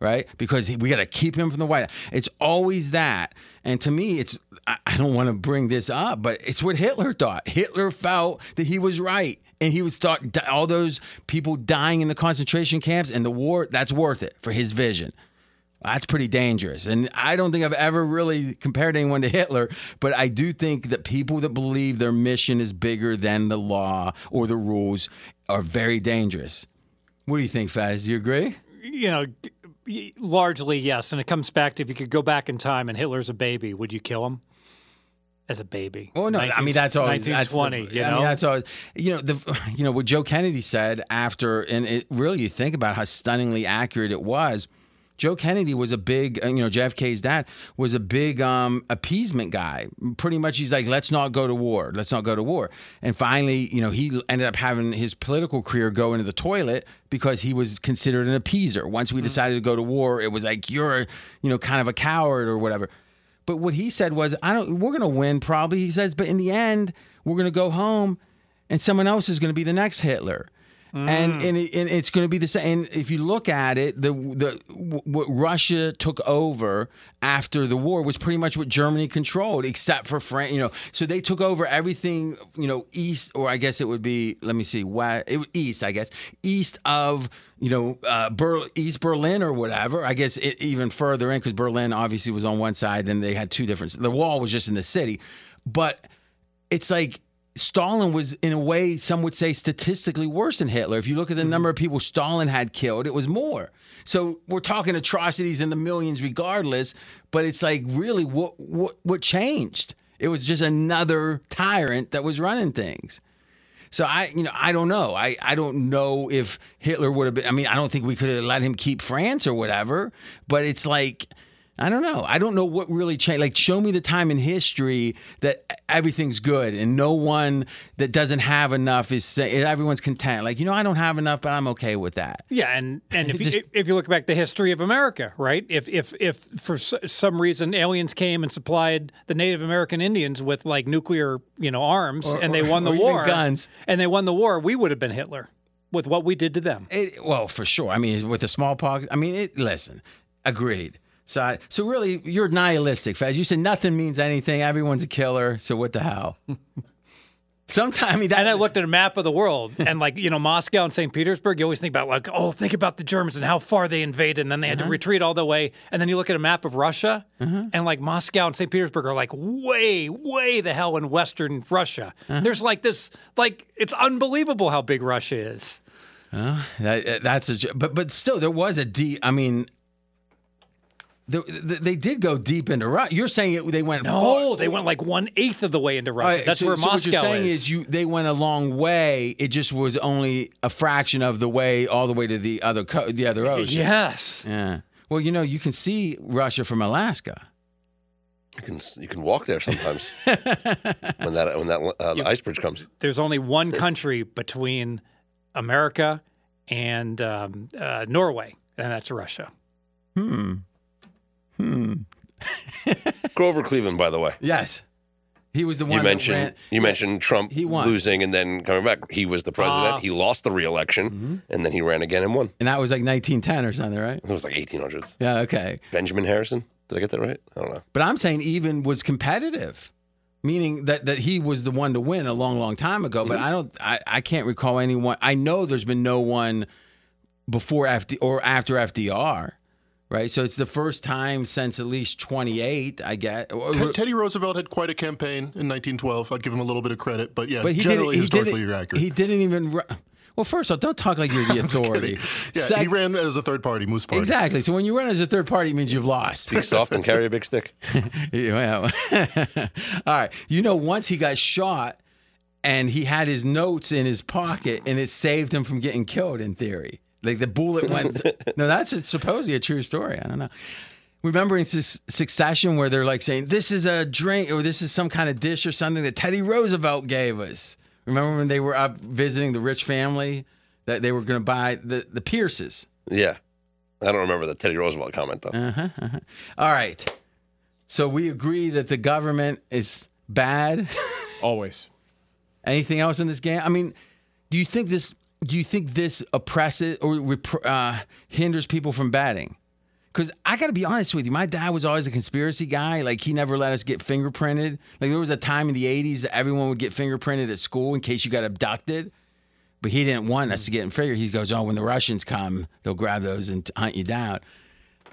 Right? Because we got to keep him from the White House. It's always that. And to me, it's, I don't want to bring this up, but it's what Hitler thought. Hitler felt that he was right. And he was thought all those people dying in the concentration camps and the war, that's worth it for his vision. That's pretty dangerous. And I don't think I've ever really compared anyone to Hitler, but I do think that people that believe their mission is bigger than the law or the rules are very dangerous. What do you think, Faz? Do you agree? Largely, yes. And it comes back to if you could go back in time and Hitler's a baby, would you kill him? As a baby. Oh, no. I mean, that's always 1920. That's always, what Joe Kennedy said after, and it really, you think about how stunningly accurate it was. Joe Kennedy was a big, JFK's dad was a big appeasement guy. Pretty much he's like, let's not go to war. Let's not go to war. And finally, he ended up having his political career go into the toilet because he was considered an appeaser. Once we decided to go to war, it was like, you're, kind of a coward or whatever. But what he said was, we're going to win probably, he says, but in the end, we're going to go home and someone else is going to be the next Hitler. Mm. And it's going to be the same. And if you look at it, what Russia took over after the war was pretty much what Germany controlled, except for France. So they took over everything, east, or I guess it would be, let me see, west, east, I guess, east of East Berlin or whatever. I guess it even further in because Berlin obviously was on one side and they had two different. The wall was just in the city. But it's like Stalin was, in a way, some would say statistically worse than Hitler. If you look at the number of people Stalin had killed, it was more. So we're talking atrocities in the millions regardless. But it's like really what changed? It was just another tyrant that was running things. So I don't know. I don't know if Hitler would have been. I mean, I don't think we could have let him keep France or whatever. But it's like, I don't know. I don't know what really changed. Like, show me the time in history that everything's good and no one that doesn't have enough is saying everyone's content. Like, you know, I don't have enough, but I'm okay with that. Yeah, and if you look back the history of America, right? If for some reason aliens came and supplied the Native American Indians with like nuclear, you know, arms and they won the war, guns, and they won the war, we would have been Hitler with what we did to them. Well, for sure. I mean, with the smallpox. I mean, listen, agreed. So really, you're nihilistic, Fez. You said nothing means anything. Everyone's a killer. So what the hell? Sometimes, I looked at a map of the world, and like, you know, Moscow and St. Petersburg, you always think about like, oh, think about the Germans and how far they invaded, and then they had to retreat all the way. And then you look at a map of Russia, and like Moscow and St. Petersburg are like way, way the hell in Western Russia. There's like this, like, it's unbelievable how big Russia is. But still, there was a deep, I mean. They did go deep into Russia. You're saying they went far. They went like 1/8 of the way into Russia. Right, that's where Moscow is. So what you're saying is they went a long way. It just was only a fraction of the way, all the way to the other ocean. Yes. Yeah. Well, you know, you can see Russia from Alaska. You can walk there sometimes when that the ice bridge comes. There's only one country between America and Norway, and that's Russia. Grover Cleveland, by the way. Yes. He was the one you mentioned Trump losing and then coming back. He was the president. He lost the re-election, and then he ran again and won. And that was like 1910 or something, right? It was like 1800s. Yeah, okay. Benjamin Harrison. Did I get that right? I don't know. But I'm saying even was competitive, meaning that he was the one to win a long, long time ago. But I can't recall anyone. I know there's been no one before or after FDR. Right, so it's the first time since at least 28, I guess. Teddy Roosevelt had quite a campaign in 1912. I'd give him a little bit of credit, but yeah, historically you're accurate. He didn't even... Well, first off, don't talk like you're the authority. Yeah, he ran as a third party, Moose Party. Exactly. So when you run as a third party, it means you've lost. Speak soft and carry a big stick. Yeah. All right. You know, once he got shot and he had his notes in his pocket and it saved him from getting killed in theory. Like the bullet went. No, that's supposedly a true story. I don't know. Remember in Succession where they're like saying, this is a drink or this is some kind of dish or something that Teddy Roosevelt gave us. Remember when they were up visiting the rich family that they were going to buy the Pierces? Yeah. I don't remember the Teddy Roosevelt comment, though. All right. So we agree that the government is bad. Always. Anything else in this game? I mean, do you think this oppresses or hinders people from batting? Because I got to be honest with you, my dad was always a conspiracy guy. Like, he never let us get fingerprinted. Like, there was a time in the 80s that everyone would get fingerprinted at school in case you got abducted. But he didn't want us to get fingerprinted. He goes, when the Russians come, they'll grab those and hunt you down.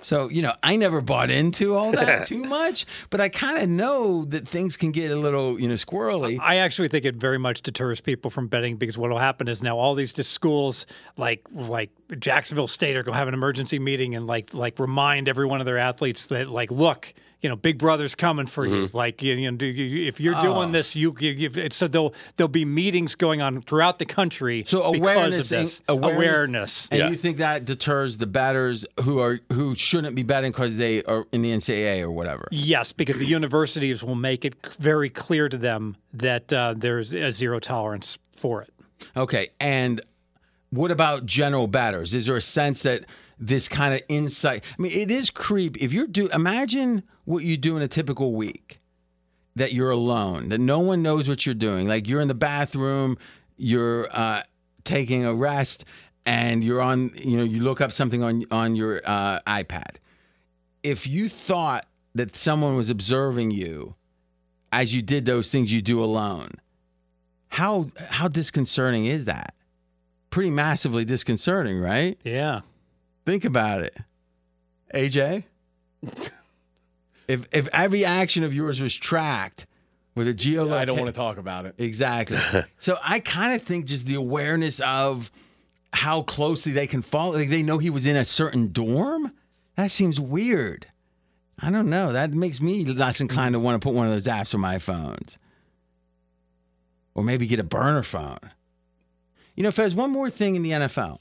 So, you know, I never bought into all that too much, but I kind of know that things can get a little, you know, squirrely. I actually think it very much deters people from betting because what will happen is now all these schools like Jacksonville State are going to have an emergency meeting and like remind every one of their athletes that like, look, you know, Big Brother's coming for you. Like, you know, if you're doing this, so there'll be meetings going on throughout the country. So awareness, because of this. Awareness. And you think that deters the batters who shouldn't be batting because they are in the NCAA or whatever? Yes, because the universities will make it very clear to them that there's a zero tolerance for it. Okay, and what about general batters? Is there a sense that this kind of insight? I mean, it is creepy. If you're imagine what you do in a typical week, that you're alone, that no one knows what you're doing. Like, you're in the bathroom, you're taking a rest, and you're on, you know, you look up something on your iPad. If you thought that someone was observing you as you did those things you do alone, how disconcerting is that? Pretty massively disconcerting, right? Yeah. Think about it, AJ. If every action of yours was tracked with a geolocation, I don't want to talk about it. Exactly. So I kind of think just the awareness of how closely they can follow. Like, they know he was in a certain dorm. That seems weird. I don't know. That makes me less inclined to want to put one of those apps on my phones, or maybe get a burner phone. You know, Fez. One more thing in the NFL.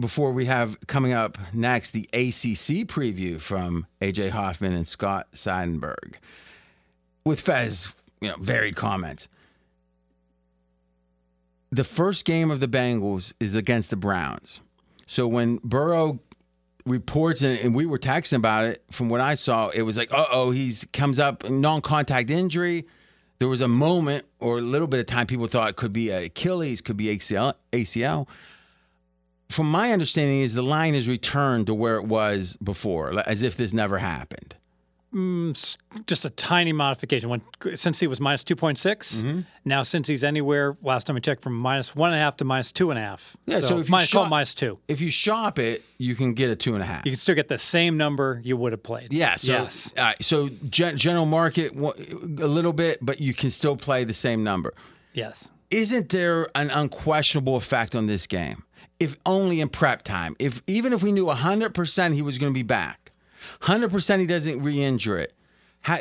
before we have coming up next the ACC preview from AJ Hoffman and Scott Seidenberg. With Fez, varied comments. The first game of the Bengals is against the Browns. So when Burrow reports, and we were texting about it, from what I saw, it was like, he comes up, non-contact injury. There was a moment or a little bit of time people thought it could be Achilles, could be ACL. From my understanding is the line is returned to where it was before, as if this never happened. Just a tiny modification. Since he was minus 2.6, now since he's anywhere, last time I checked, from minus 1.5 to minus 2.5. Yeah, so if you minus 2. If you shop it, you can get a 2.5. You can still get the same number you would have played. Yeah. So, yes. So general market a little bit, but you can still play the same number. Yes. Isn't there an unquestionable effect on this game? If only in prep time. Even if we knew 100% he was going to be back. 100% he doesn't re-injure it.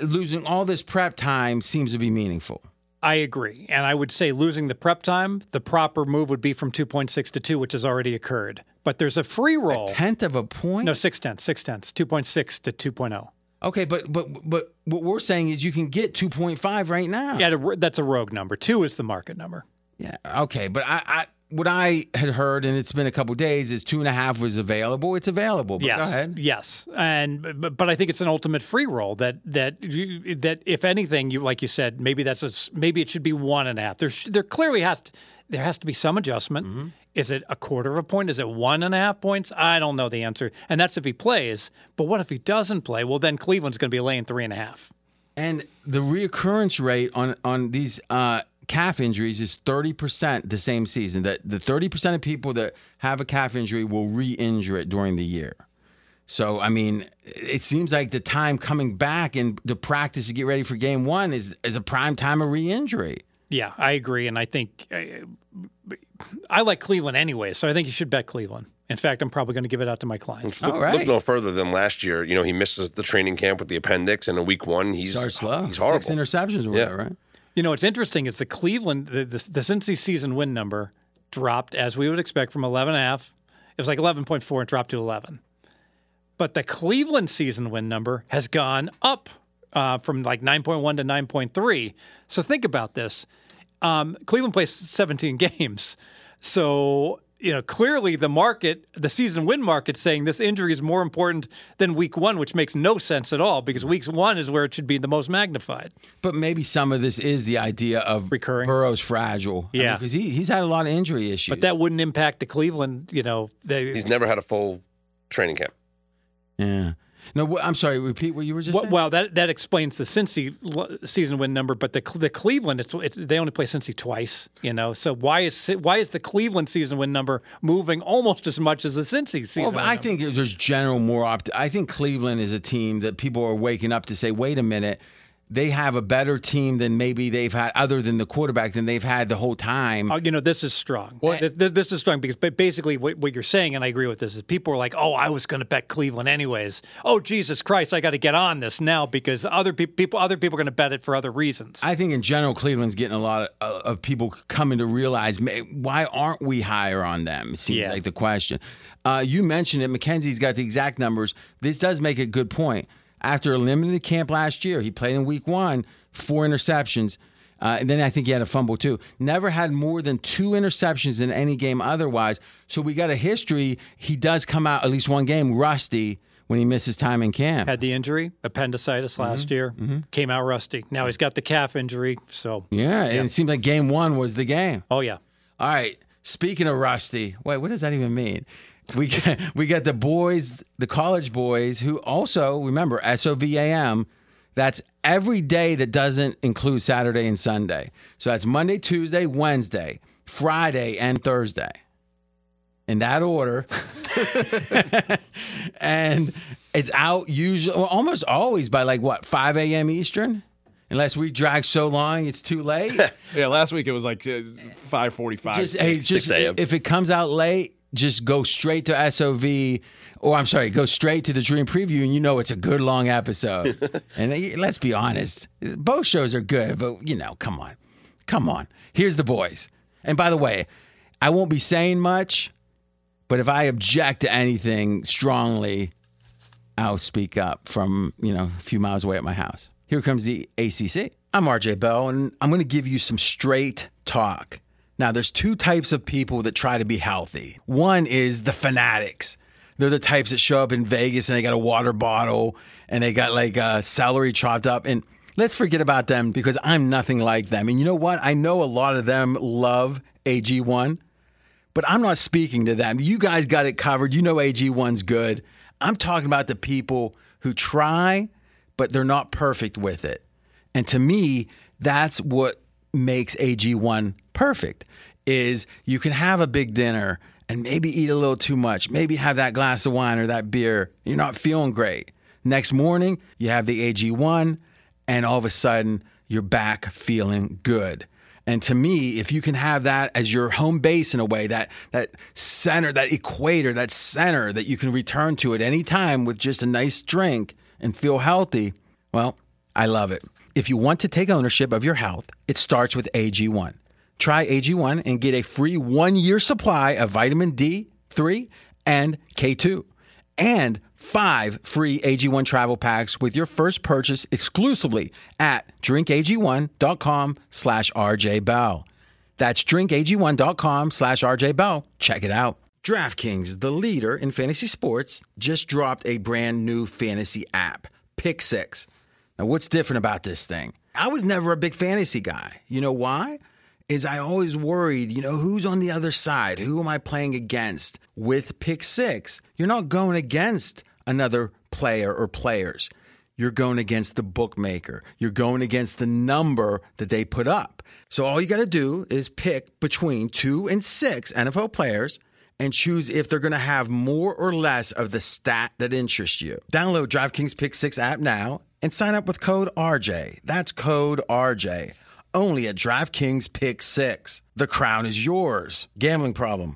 Losing all this prep time seems to be meaningful. I agree. And I would say losing the prep time, the proper move would be from 2.6 to 2, which has already occurred. But there's a free roll. A tenth of a point? No, six tenths. 2.6 to 2.0. Okay, but what we're saying is you can get 2.5 right now. Yeah, that's a rogue number. 2 is the market number. Yeah, okay. But what I had heard, and it's been a couple of days, is 2.5 was available. It's available. But yes, go ahead. Yes, but I think it's an ultimate free roll that if anything, like you said, maybe it should be 1.5. There clearly has to be some adjustment. Mm-hmm. Is it a quarter of a point? Is it 1.5 points? I don't know the answer, and that's if he plays. But what if he doesn't play? Well, then Cleveland's going to be laying 3.5. And the reoccurrence rate on these calf injuries is 30% the same season. That the 30% of people that have a calf injury will re-injure it during the year. So, I mean, it seems like the time coming back and the practice to get ready for game one is a prime time of re-injury. Yeah, I agree. And I think I like Cleveland anyway, so I think you should bet Cleveland. In fact, I'm probably going to give it out to my clients. Look no further than last year. He misses the training camp with the appendix, and in week one, he's horrible. 6 interceptions or whatever, right? It's interesting is the Cleveland, the Cincy season win number dropped, as we would expect, from 11.5. It was like 11.4 and dropped to 11. But the Cleveland season win number has gone up from like 9.1 to 9.3. So think about this. Cleveland plays 17 games. So, clearly the season win market saying this injury is more important than week one, which makes no sense at all because week one is where it should be the most magnified. But maybe some of this is the idea of recurring. Burrow's fragile. Yeah. Because he's had a lot of injury issues. But that wouldn't impact the Cleveland, He's never had a full training camp. Yeah. No, I'm sorry, repeat what you were just saying? Well, that explains the Cincy season win number, but the Cleveland, they only play Cincy twice, So why is the Cleveland season win number moving almost as much as the Cincy season win number? I think there's I think Cleveland is a team that people are waking up to say, wait a minute, they have a better team than maybe they've had, other than the quarterback, than they've had the whole time. This is strong. Well, this is strong because basically what you're saying, and I agree with this, is people are like, I was going to bet Cleveland anyways. Oh, Jesus Christ, I got to get on this now because other people are going to bet it for other reasons. I think in general, Cleveland's getting a lot of people coming to realize, why aren't we higher on them? It seems like the question. You mentioned it. Mackenzie's got the exact numbers. This does make a good point. After a limited camp last year, he played in week one, 4 interceptions, and then I think he had a fumble too. Never had more than 2 interceptions in any game otherwise, so we got a history. He does come out at least one game rusty when he misses time in camp. Had the injury, appendicitis last year, came out rusty. Now he's got the calf injury, so. Yeah, and it seemed like game one was the game. Oh, yeah. All right, speaking of rusty, wait, what does that even mean? We got the boys, the college boys, who also, remember, SOVAM, that's every day that doesn't include Saturday and Sunday. So that's Monday, Tuesday, Wednesday, Friday, and Thursday. In that order. And it's out usually, almost always by 5 a.m. Eastern? Unless we drag so long, it's too late? Yeah, last week it was 5:45, 6 a.m. If it comes out late, just go straight to SOV, go straight to the Dream Preview, and it's a good long episode. And let's be honest, both shows are good, but, come on. Here's the boys. And by the way, I won't be saying much, But if I object to anything strongly, I'll speak up from, you know, a few miles away at my house. Here comes the ACC. I'm RJ Bell, and I'm going to give you some straight talk. Now, there's two types of people that try to be healthy. One is the fanatics. They're the types that show up in Vegas, and they got a water bottle, and they got, like, celery chopped up. And let's forget about them, because I'm nothing like them. And you know what? I know a lot of them love AG1. But I'm not speaking to them. You guys got it covered. You know AG1's good. I'm talking about the people who try, but they're not perfect with it. And to me, that's what makes AG1 perfect, is you can have a big dinner and maybe eat a little too much, maybe have that glass of wine or that beer. You're not feeling great. Next morning, you have the AG1, and all of a sudden, you're back feeling good. And to me, if you can have that as your home base in a way, that center, that equator, that center that you can return to at any time with just a nice drink and feel healthy, well, I love it. If you want to take ownership of your health, it starts with AG1. Try AG1 and get a free 1-year supply of vitamin D3 and K2 and 5 free AG1 travel packs with your first purchase exclusively at drinkag1.com/RJBell. That's drinkag1.com/RJBell. Check it out. DraftKings, the leader in fantasy sports, just dropped a brand new fantasy app, Pick 6. Now, what's different about this thing? I was never a big fantasy guy. You know why? Is I always worried, you know, who's on the other side? Who am I playing against? With Pick 6, you're not going against another player or players. You're going against the bookmaker. You're going against the number that they put up. So all you got to do is pick between 2 and 6 NFL players and choose if they're going to have more or less of the stat that interests you. Download DraftKings Pick 6 app now and sign up with code RJ. That's code RJ. Only at DraftKings Pick 6. The crown is yours. Gambling problem?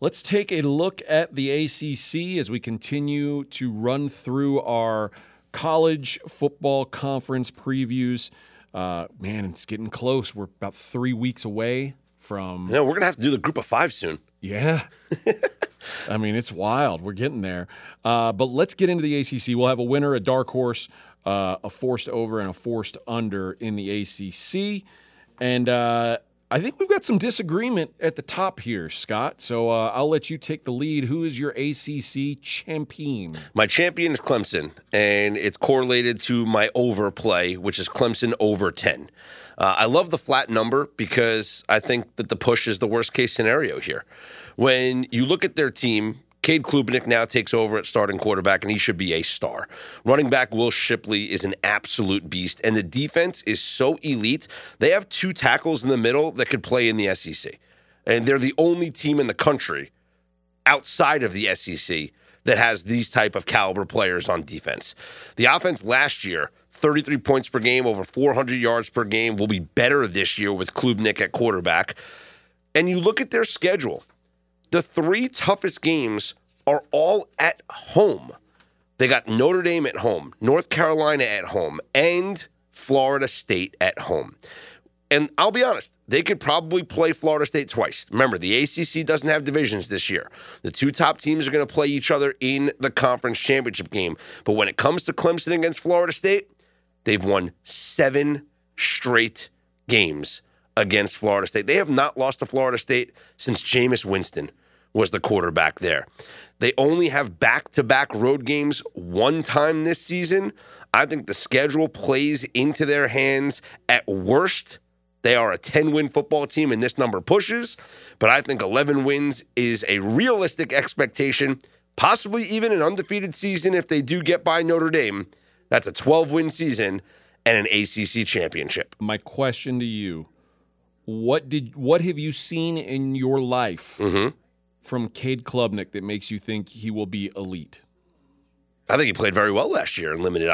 Let's take a look at the ACC as we continue to run through our college football conference previews. Man, it's getting close. We're about 3 weeks away from... Yeah, we're going to have to do the group of 5 soon. Yeah. I mean, it's wild. We're getting there. But let's get into the ACC. We'll have a winner, a dark horse, a forced over, and a forced under in the ACC. And... I think we've got some disagreement at the top here, Scott. So I'll let you take the lead. Who is your ACC champion? My champion is Clemson, and it's correlated to my overplay, which is Clemson over 10. I love the flat number because I think that the push is the worst-case scenario here. When you look at their team, Kade Klubnik now takes over at starting quarterback, and he should be a star. Running back Will Shipley is an absolute beast, and the defense is so elite. They have 2 tackles in the middle that could play in the SEC, and they're the only team in the country outside of the SEC that has these type of caliber players on defense. The offense last year, 33 points per game, over 400 yards per game, will be better this year with Klubnik at quarterback. And you look at their schedule. The 3 toughest games are all at home. They got Notre Dame at home, North Carolina at home, and Florida State at home. And I'll be honest, they could probably play Florida State twice. Remember, the ACC doesn't have divisions this year. The 2 top teams are going to play each other in the conference championship game. But when it comes to Clemson against Florida State, they've won 7 straight games against Florida State. They have not lost to Florida State since Jameis Winston was the quarterback there. They only have back-to-back road games one time this season. I think the schedule plays into their hands. At worst, they are a 10-win football team, and this number pushes, but I think 11 wins is a realistic expectation, possibly even an undefeated season if they do get by Notre Dame. That's a 12-win season and an ACC championship. My question to you, what have you seen in your life from Kade Klubnik that makes you think he will be elite? I think he played very well last year in limited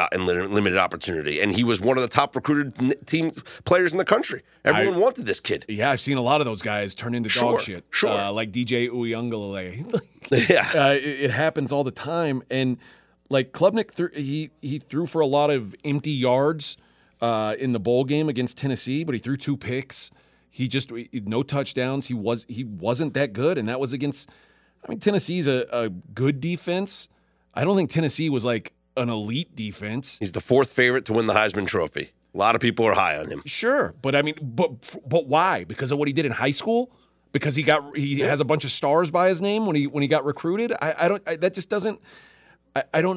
opportunity, and he was one of the top recruited team players in the country. Everyone wanted this kid. Yeah, I've seen a lot of those guys turn into dog shit. Sure, like DJ Uyunglele. It happens all the time. And like Klubnik, he threw for a lot of empty yards in the bowl game against Tennessee, but he threw 2 picks. He just no touchdowns. He wasn't that good, and that was against. I mean, Tennessee's a good defense. I don't think Tennessee was like an elite defense. He's the 4th favorite to win the Heisman Trophy. A lot of people are high on him. Sure, but I mean, but why? Because of what he did in high school? Because he has a bunch of stars by his name when he got recruited. I don't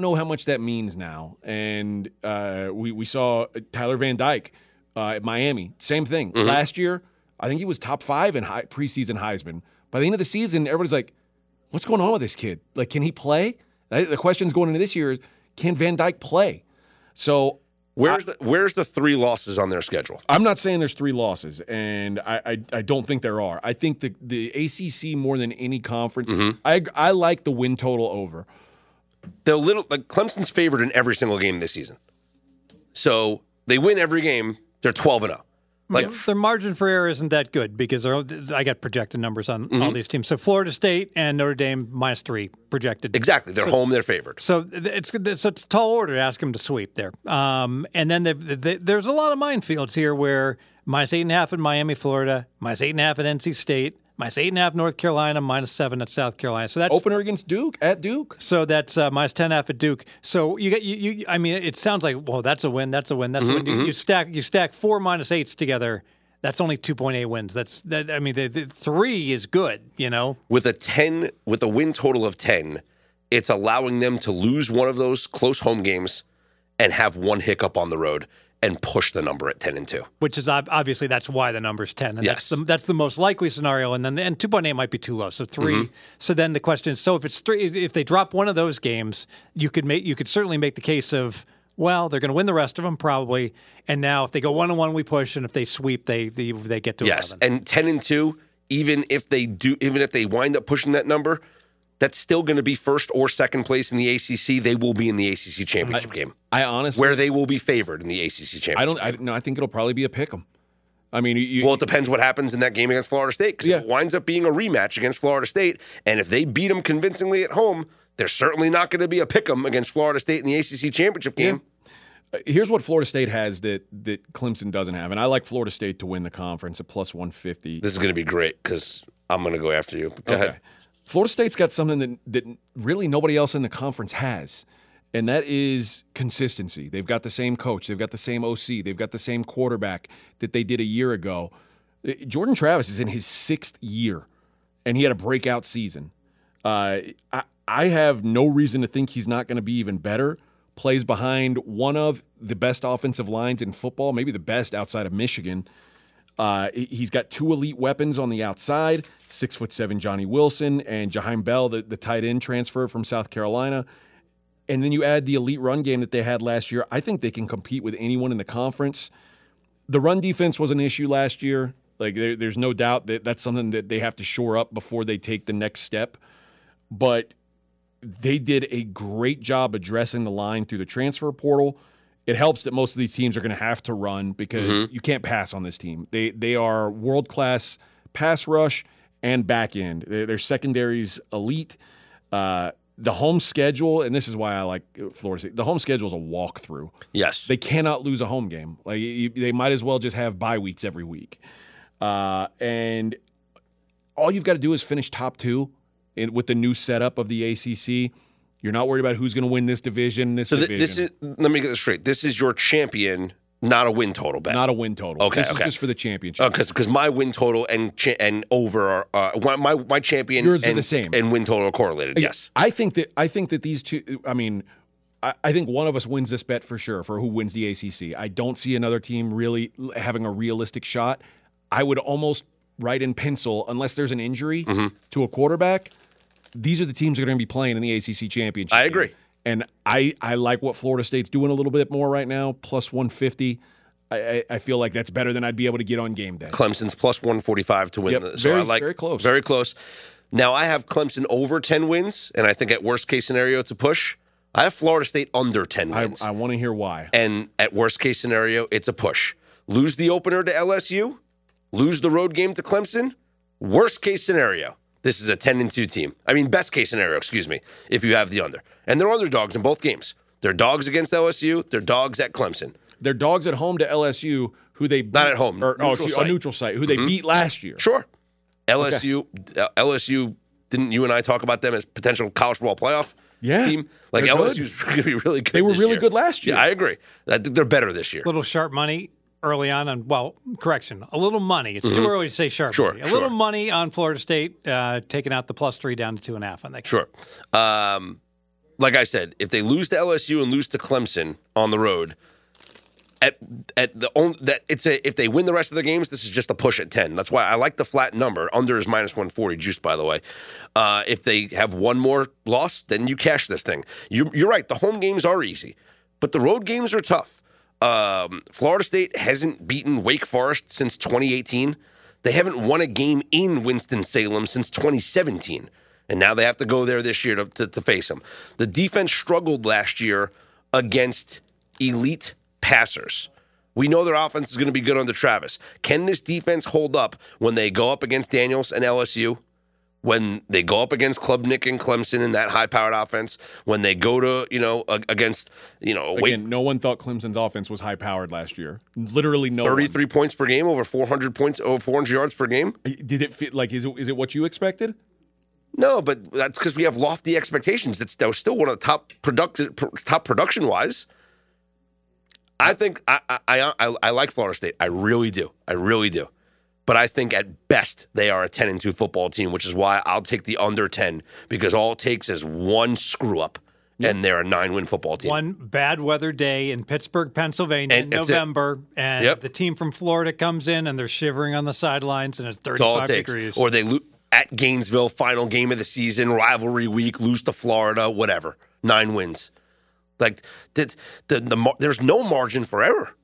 know how much that means now. And we saw Tyler Van Dyke at Miami. Same thing last year. I think he was top 5 in preseason Heisman. By the end of the season, everybody's like, "What's going on with this kid? Like, can he play?" The questions going into this year is, can Van Dyke play? So where's the 3 losses on their schedule? I'm not saying there's 3 losses, and I don't think there are. I think the ACC more than any conference. I like the win total over. Clemson's favored in every single game this season, so they win every game. They're 12-0. Like their margin for error isn't that good because I got projected numbers on all these teams. So Florida State and Notre Dame -3 projected. Exactly, they're home, they're favored. So it's a tall order to ask them to sweep there. And then there's a lot of minefields here where -8.5 in Miami, Florida, -8.5 at NC State, -8.5 North Carolina, -7 at South Carolina. So that's opener against Duke at Duke. So that's -10.5 at Duke. So you get you. I mean, it sounds like that's a win. You stack 4 -8s together. That's only 2.8 wins. I mean, the 3 is good. You know, with a win total of 10, it's allowing them to lose one of those close home games and have one hiccup on the road and push the number at 10-2, which is obviously that's why the number's 10, and that's the most likely scenario. And then 2.8 might be too low, so 3. So then the question is, so if it's 3, if they drop one of those games, you could certainly make the case of, well, they're going to win the rest of them probably, and now if they go 1-1, we push, and if they sweep, they get to 11. And 10-2, even if they wind up pushing that number, that's still going to be 1st or 2nd place in the ACC. They will be in the ACC championship game. I honestly, where they will be favored in the ACC championship. I think it'll probably be a pick 'em. I mean, it depends what happens in that game against Florida State, because it winds up being a rematch against Florida State, and if they beat them convincingly at home, they're certainly not going to be a pick 'em against Florida State in the ACC championship game. Here's what Florida State has that Clemson doesn't have, and I like Florida State to win the conference at +150. This is going to be great because I'm going to go after you. Go ahead. Florida State's got something that really nobody else in the conference has, and that is consistency. They've got the same coach. They've got the same OC. They've got the same quarterback that they did a year ago. Jordan Travis is in his 6th year, and he had a breakout season. I have no reason to think he's not going to be even better. Plays behind one of the best offensive lines in football, maybe the best outside of Michigan. He's got 2 elite weapons on the outside, 6'7" Johnny Wilson and Jaheim Bell, the tight end transfer from South Carolina. And then you add the elite run game that they had last year. I think they can compete with anyone in the conference. The run defense was an issue last year. Like there's no doubt that that's something that they have to shore up before they take the next step. But they did a great job addressing the line through the transfer portal. It helps that most of these teams are going to have to run because you can't pass on this team. They are world-class pass rush and back end. Their secondary's elite. The home schedule, and this is why I like Florida State, the home schedule is a walkthrough. Yes. They cannot lose a home game. Like they might as well just have bye weeks every week. And all you've got to do is finish top 2 with the new setup of the ACC. You're not worried about who's going to win this division. Let me get this straight. This is your champion, not a win total bet. Not a win total. Okay, this is just for the championship. Because my win total and over are my champion. Yours are the same. And win total are correlated. Yes, I think that these two. I mean, I think one of us wins this bet for sure for who wins the ACC. I don't see another team really having a realistic shot. I would almost write in pencil unless there's an injury to a quarterback. These are the teams that are going to be playing in the ACC championship. I agree. And I like what Florida State's doing a little bit more right now, +150. I feel like that's better than I'd be able to get on game day. Clemson's +145 to win. Very close. Very close. Now, I have Clemson over 10 wins, and I think at worst case scenario, it's a push. I have Florida State under 10 wins. I want to hear why. And at worst case scenario, it's a push. Lose the opener to LSU, lose the road game to Clemson. Worst case scenario, this is a 10-2 team. I mean, best case scenario, excuse me, if you have the under. And they're underdogs in both games. They're dogs against LSU. They're dogs at Clemson. They're dogs at home to LSU, who they beat, not at home, or, neutral site. A neutral site, who they beat last year. Sure, LSU. Okay. LSU. Didn't you and I talk about them as potential college football playoff? Yeah, team? Like LSU's going to be really good. They were really good last year. Yeah, I agree. I think they're better this year. A little sharp money early on, and well, correction, a little money. It's too early to say sharp. Sure, money. A little money on Florida State taking out the +3 down to 2.5 on that. Sure. Like I said, if they lose to LSU and lose to Clemson on the road, at the only, that it's a, if they win the rest of their games, this is just a push at 10. That's why I like the flat number. Under is -140 juice, by the way. If they have one more loss, then you cash this thing. You're right. The home games are easy, but the road games are tough. Florida State hasn't beaten Wake Forest since 2018. They haven't won a game in Winston-Salem since 2017. And now they have to go there this year to face them. The defense struggled last year against elite passers. We know their offense is going to be good under Travis. Can this defense hold up when they go up against Daniels and LSU? When they go up against Klubnik and Clemson in that high-powered offense, when they go to, against, Wake. Again, no one thought Clemson's offense was high-powered last year. Literally no 33 one. Points per game, over 400 points, over 400 yards per game. Did it fit, is it what you expected? No, but that's because we have lofty expectations. That was still one of the top production-wise. I think I like Florida State. I really do. But I think at best they are a 10-2 football team, which is why I'll take the under 10, because all it takes is one screw-up, and they're a 9-win football team. One bad weather day in Pittsburgh, Pennsylvania in November, and the team from Florida comes in, and they're shivering on the sidelines, and it's 35 degrees. Or they lose at Gainesville, final game of the season, rivalry week, lose to Florida, whatever. 9 wins. There's no margin for error.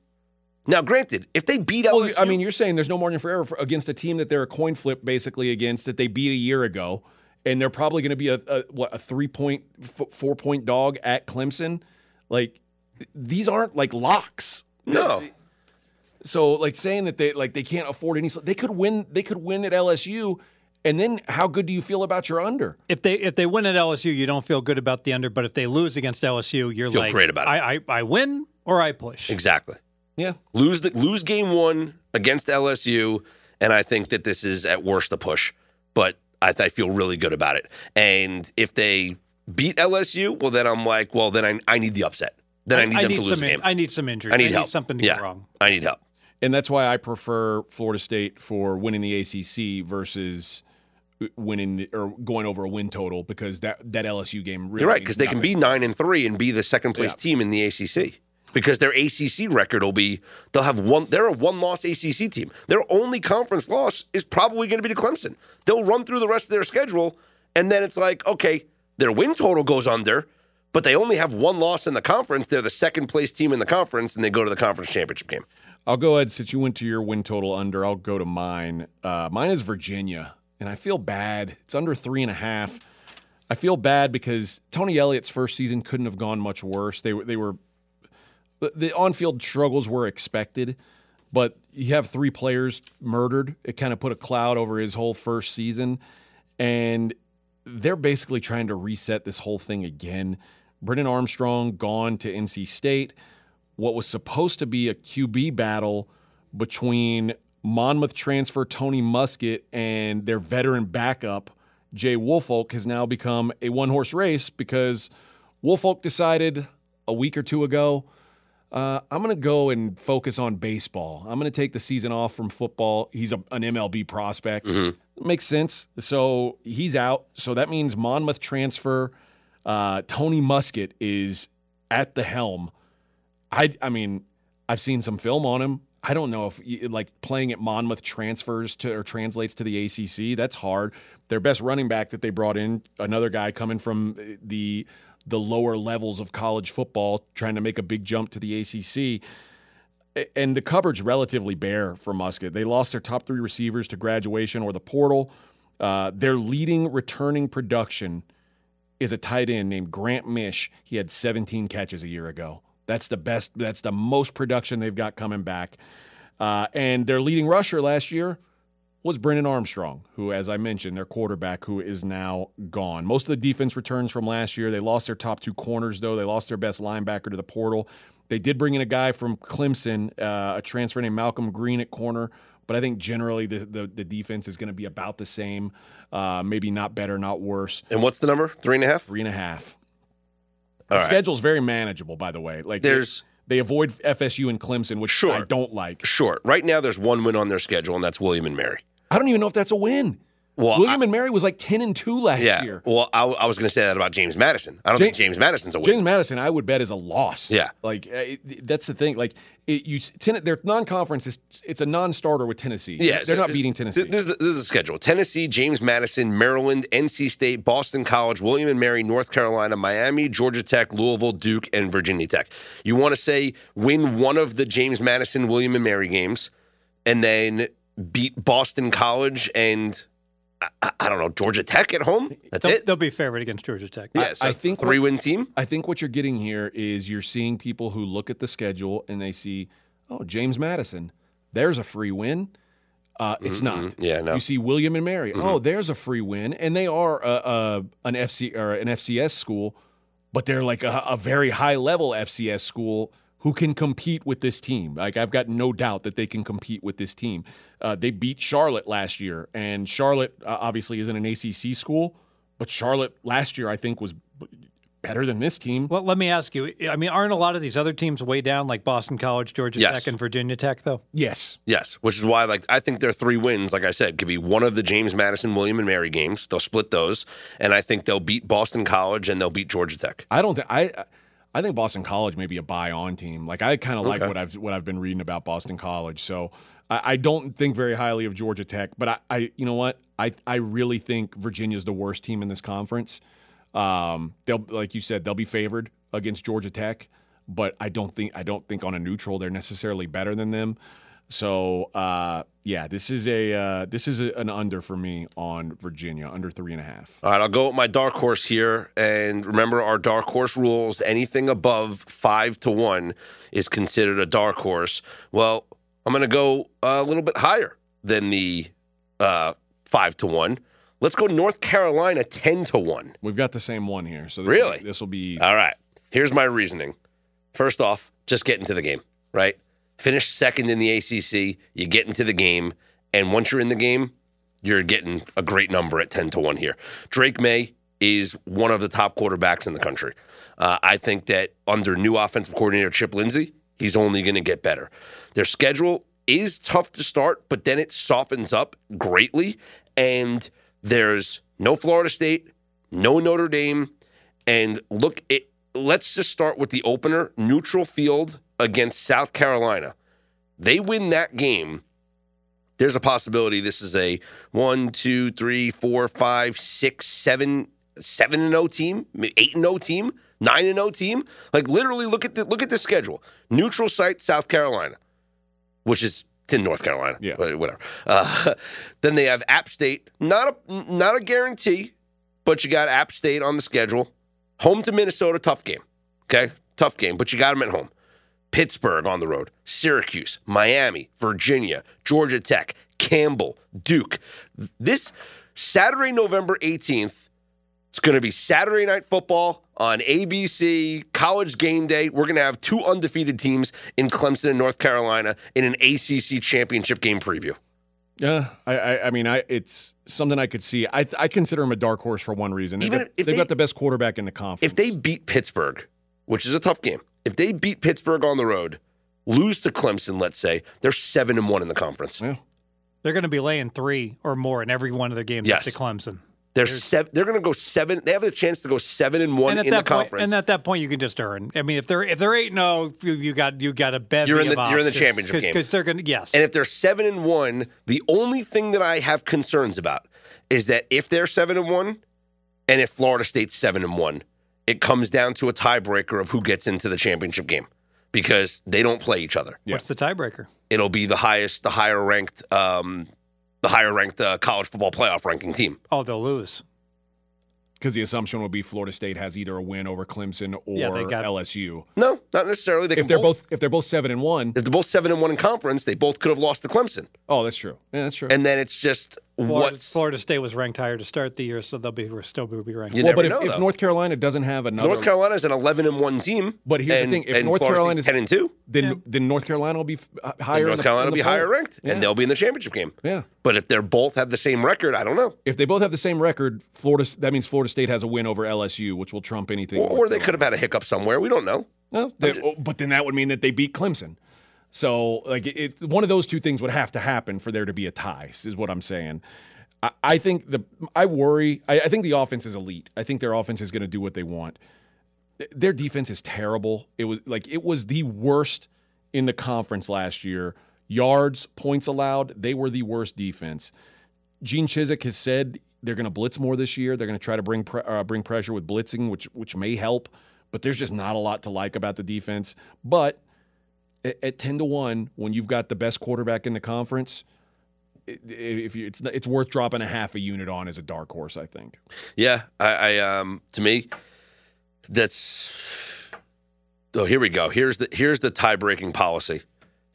Now, granted, if they beat LSU... Well, I mean, you're saying there's no margin for error against a team that they're a coin flip, basically, against that they beat a year ago, and they're probably going to be a 3-point, 4-point dog at Clemson. These aren't, locks. No. So, saying that they can't afford any... They could win at LSU... And then how good do you feel about your under? If they win at LSU, you don't feel good about the under. But if they lose against LSU, you feel great about it. I win or I push. Exactly. Yeah. Lose game one against LSU, and I think that this is at worst a push. But I feel really good about it. And if they beat LSU, well, then I'm like, well, then I need the upset. Then I need them to lose the game. I need some injuries. I need help. Something to go wrong. I need help. And that's why I prefer Florida State for winning the ACC versus winning or going over a win total, because that LSU game really... You're right, because they can be 9-3 and be the second place team in the ACC, because their ACC record will be they're a one-loss ACC team. Their only conference loss is probably going to be to Clemson. They'll run through the rest of their schedule, and then it's like, okay, their win total goes under, but they only have one loss in the conference. They're the second place team in the conference, and they go to the conference championship game. I'll go ahead, since you went to your win total under, I'll go to mine. Mine is Virginia. And I feel bad. It's under 3.5. I feel bad because Tony Elliott's first season couldn't have gone much worse. They were the on-field struggles were expected, but you have 3 players murdered. It kind of put a cloud over his whole first season, and they're basically trying to reset this whole thing again. Brennan Armstrong gone to NC State. What was supposed to be a QB battle between Monmouth transfer Tony Muskett and their veteran backup, Jay Woolfolk, has now become a one-horse race, because Woolfolk decided a week or two ago, I'm going to go and focus on baseball. I'm going to take the season off from football. He's an MLB prospect. Mm-hmm. Makes sense. So he's out. So that means Monmouth transfer Tony Muskett is at the helm. I mean, I've seen some film on him. I don't know if playing at Monmouth transfers to or translates to the ACC. That's hard. Their best running back that they brought in, another guy coming from the lower levels of college football, trying to make a big jump to the ACC. And the cupboard's relatively bare for Muskett. They lost their top 3 receivers to graduation or the portal. Their leading returning production is a tight end named Grant Mish. He had 17 catches a year ago. That's the best. That's the most production they've got coming back. And their leading rusher last year was Brennan Armstrong, who, as I mentioned, their quarterback, who is now gone. Most of the defense returns from last year. They lost their top two corners, though. They lost their best linebacker to the portal. They did bring in a guy from Clemson, a transfer named Malcolm Green at corner. But I think generally the defense is going to be about the same, maybe not better, not worse. And what's the number? 3.5? 3.5. The schedule's very manageable, by the way. Like there's they avoid FSU and Clemson, which I don't like. Sure. Right now there's one win on their schedule, and that's William and Mary. I don't even know if that's a win. Well, William and Mary was like 10-2 last year. Well, I was going to say that about James Madison. I don't think James Madison's a win. James Madison, I would bet, is a loss. Yeah, like that's the thing. Like their non-conference is a non-starter with Tennessee. Yeah, they're not beating Tennessee. This is the schedule: Tennessee, James Madison, Maryland, NC State, Boston College, William and Mary, North Carolina, Miami, Georgia Tech, Louisville, Duke, and Virginia Tech. You want to say win one of the James Madison, William and Mary games, and then beat Boston College and I don't know, Georgia Tech at home? That's it? They'll be favorite against Georgia Tech. Yeah, so I think three-win team? I think what you're getting here is you're seeing people who look at the schedule and they see, oh, James Madison, there's a free win. It's not. Yeah, no. You see William and Mary, oh, there's a free win. And they are an FCS school, but they're like a very high-level FCS school who can compete with this team. Like, I've got no doubt that they can compete with this team. They beat Charlotte last year, and Charlotte obviously isn't an ACC school, but Charlotte last year I think was better than this team. Well, let me ask you, I mean, aren't a lot of these other teams way down, like Boston College, Georgia Tech, and Virginia Tech, though? Yes. Yes, which is why, like, I think their three wins, like I said, could be one of the James Madison, William and Mary games. They'll split those, and I think they'll beat Boston College and they'll beat Georgia Tech. I don't think I think Boston College may be a buy-on team. Like, I kind of like what I've been reading about Boston College. So I don't think very highly of Georgia Tech. But I you know what? I really think Virginia's the worst team in this conference. They'll, like you said, they'll be favored against Georgia Tech, but I don't think on a neutral they're necessarily better than them. So this is an under for me on Virginia, under 3.5. All right, I'll go with my dark horse here, and remember our dark horse rules: anything above 5-1 is considered a dark horse. Well, I'm going to go a little bit higher than the 5-1. Let's go North Carolina 10-1. We've got the same one here, so this will be easy. All right, here's my reasoning. First off, just get into the game, right? Finish second in the ACC, you get into the game, and once you're in the game, you're getting a great number at 10-1 here. Drake May is one of the top quarterbacks in the country. I think that under new offensive coordinator Chip Lindsey, he's only going to get better. Their schedule is tough to start, but then it softens up greatly, and there's no Florida State, no Notre Dame, and look, let's just start with the opener, neutral field against South Carolina. They win that game, there's a possibility this is a 7-0 team, 8-0 team, 9-0 team. Like, literally, look at the schedule. Neutral site, South Carolina, which is in North Carolina. Yeah, whatever. Then they have App State. Not a guarantee, but you got App State on the schedule. Home to Minnesota, tough game. Okay, tough game, but you got them at home. Pittsburgh on the road, Syracuse, Miami, Virginia, Georgia Tech, Campbell, Duke. This Saturday, November 18th, it's going to be Saturday Night Football on ABC, College Game Day. We're going to have two undefeated teams in Clemson and North Carolina in an ACC championship game preview. Yeah, I mean, it's something I could see. I consider them a dark horse for one reason. They've got the best quarterback in the conference. If they beat Pittsburgh, which is a tough game, if they beat Pittsburgh on the road, lose to Clemson, let's say, they're 7-1 in the conference. Yeah. They're going to be laying 3 or more in every one of their games to Clemson. They're going to go 7. They have the chance to go 7-1 in the conference. And at that point, you can just earn. I mean, if they're 8-0, you got a bevy. You're in the championship game because they're going to And if they're 7-1, the only thing that I have concerns about is that if they're 7-1, and if Florida State's 7-1. It comes down to a tiebreaker of who gets into the championship game because they don't play each other. Yeah. What's the tiebreaker? It'll be the higher ranked college football playoff ranking team. Oh, they'll lose. Because the assumption would be Florida State has either a win over Clemson or LSU. No, not necessarily. They if they're both 7-1, if they're both 7-1 in conference, they both could have lost to Clemson. Oh, that's true. Yeah, that's true. And then it's just Florida State was ranked higher to start the year, so they'll still be ranked. But if North Carolina doesn't have another, North Carolina is an 11-1 team. But here's the thing: if North Carolina is 10-2, then North Carolina will be higher. North Carolina will be higher ranked, and they'll be in the championship game. Yeah. But if they're both have the same record, I don't know. If they both have the same record, that means Florida State has a win over LSU, which will trump anything. Or they could have had a hiccup somewhere. We don't know. No, but then that would mean that they beat Clemson. So, one of those two things would have to happen for there to be a tie, is what I'm saying. I think the offense is elite. I think their offense is going to do what they want. Their defense is terrible. It was the worst in the conference last year. Yards, points allowed, they were the worst defense. Gene Chizik has said they're going to blitz more this year. They're going to try to bring pressure with blitzing, which may help. But there's just not a lot to like about the defense. But at 10-1, when you've got the best quarterback in the conference, it's worth dropping a half a unit on as a dark horse, I think. Yeah, I to me, that's. Oh, here we go. Here's the tie-breaking policy.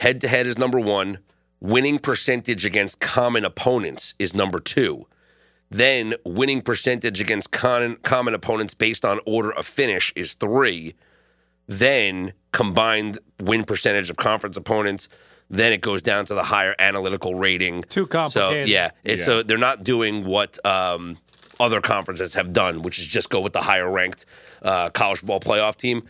Head-to-head is number one. Winning percentage against common opponents is number two. Then winning percentage against common opponents based on order of finish is three. Then combined win percentage of conference opponents. Then it goes down to the higher analytical rating. Too complicated. So, so they're not doing what other conferences have done, which is just go with the higher ranked college football playoff team.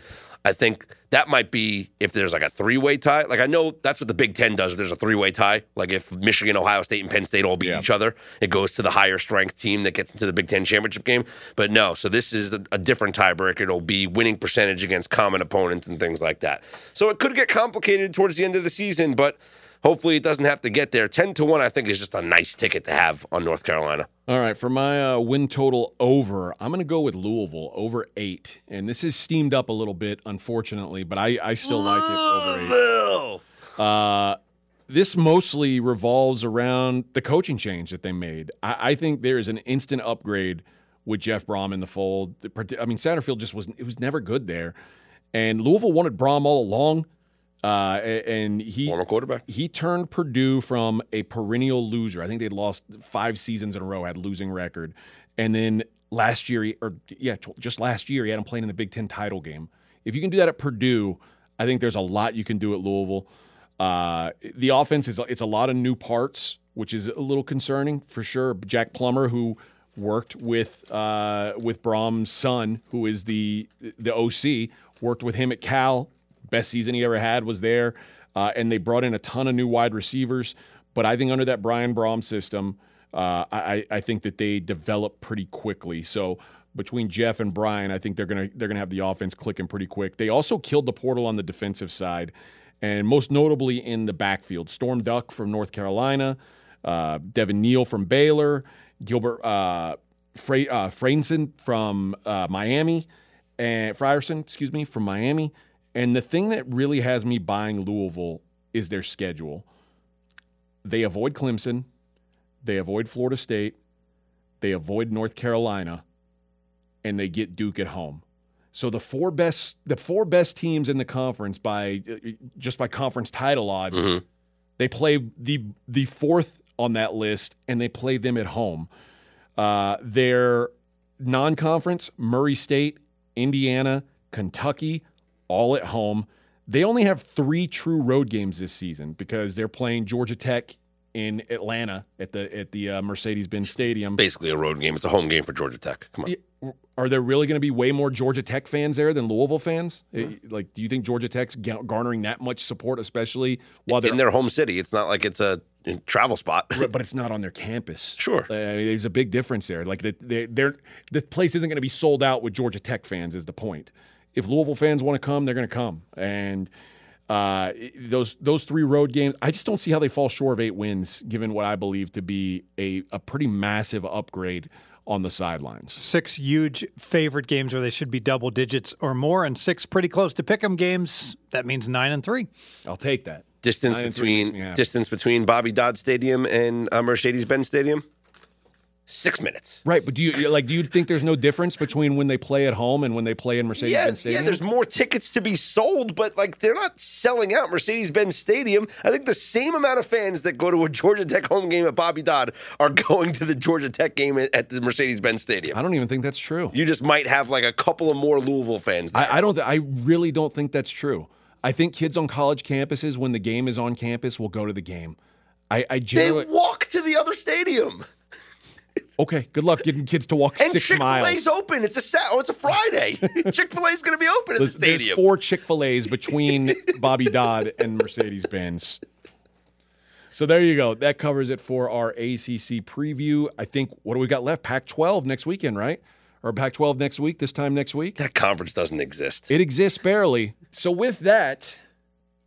I think that might be if there's a three-way tie. I know that's what the Big Ten does if there's a three-way tie. If Michigan, Ohio State, and Penn State all beat each other, it goes to the higher-strength team that gets into the Big Ten championship game. But no, so this is a different tiebreaker. It'll be winning percentage against common opponents and things like that. So it could get complicated towards the end of the season, but hopefully it doesn't have to get there. 10-1, I think, is just a nice ticket to have on North Carolina. All right, for my win total over, I'm going to go with Louisville, over 8. And this is steamed up a little bit, unfortunately, but I still like it over 8. This mostly revolves around the coaching change that they made. I think there is an instant upgrade with Jeff Brom in the fold. Satterfield just wasn't – it was never good there. And Louisville wanted Brom all along. And he turned Purdue from a perennial loser. I think they'd lost 5 seasons in a row, had a losing record. And then just last year, he had them playing in the Big Ten title game. If you can do that at Purdue, I think there's a lot you can do at Louisville. The offense, it's a lot of new parts, which is a little concerning for sure. Jack Plummer, who worked with Brom's son, who is the OC, worked with him at Cal. Best season he ever had was there, and they brought in a ton of new wide receivers. But I think under that Brian Brom system, I think that they develop pretty quickly. So between Jeff and Brian, I think they're gonna have the offense clicking pretty quick. They also killed the portal on the defensive side, and most notably in the backfield. Storm Duck from North Carolina, Devin Neal from Baylor, Gilbert Frierson from Miami, and from Miami. And the thing that really has me buying Louisville is their schedule. They avoid Clemson. They avoid Florida State. They avoid North Carolina. And they get Duke at home. So the four best teams in the conference by conference title odds, they play the fourth on that list, and they play them at home. Their non-conference, Murray State, Indiana, Kentucky, all at home. They only have 3 true road games this season because they're playing Georgia Tech in Atlanta at the Mercedes-Benz Stadium. Basically a road game. It's a home game for Georgia Tech. Come on. Are there really going to be way more Georgia Tech fans there than Louisville fans? Mm-hmm. Do you think Georgia Tech's garnering that much support, especially while they're in their home city? It's not like it's a travel spot. But it's not on their campus. Sure. There's a big difference there. The place isn't going to be sold out with Georgia Tech fans is the point. If Louisville fans want to come, they're going to come. And those 3 road games, I just don't see how they fall short of 8 wins, given what I believe to be a pretty massive upgrade on the sidelines. 6 huge favorite games where they should be double digits or more, and 6 pretty close to pick 'em games. That means 9-3. I'll take that. Distance between Bobby Dodd Stadium and Mercedes-Benz Stadium? 6 minutes. Right, but do you think there's no difference between when they play at home and when they play in Mercedes-Benz Stadium? Yeah, there's more tickets to be sold, but they're not selling out Mercedes-Benz Stadium. I think the same amount of fans that go to a Georgia Tech home game at Bobby Dodd are going to the Georgia Tech game at the Mercedes-Benz Stadium. I don't even think that's true. You just might have a couple of more Louisville fans there. I really don't think that's true. I think kids on college campuses, when the game is on campus, will go to the game. They walk to the other stadium. Okay, good luck getting kids to walk 6 miles. And Chick-fil-A's open. It's a Friday. Chick-fil-A's going to be open at the stadium. There's 4 Chick-fil-A's between Bobby Dodd and Mercedes-Benz. So there you go. That covers it for our ACC preview. I think, what do we got left? Pac-12 next weekend, right? Or Pac-12 next week, this time next week? That conference doesn't exist. It exists barely. So with that,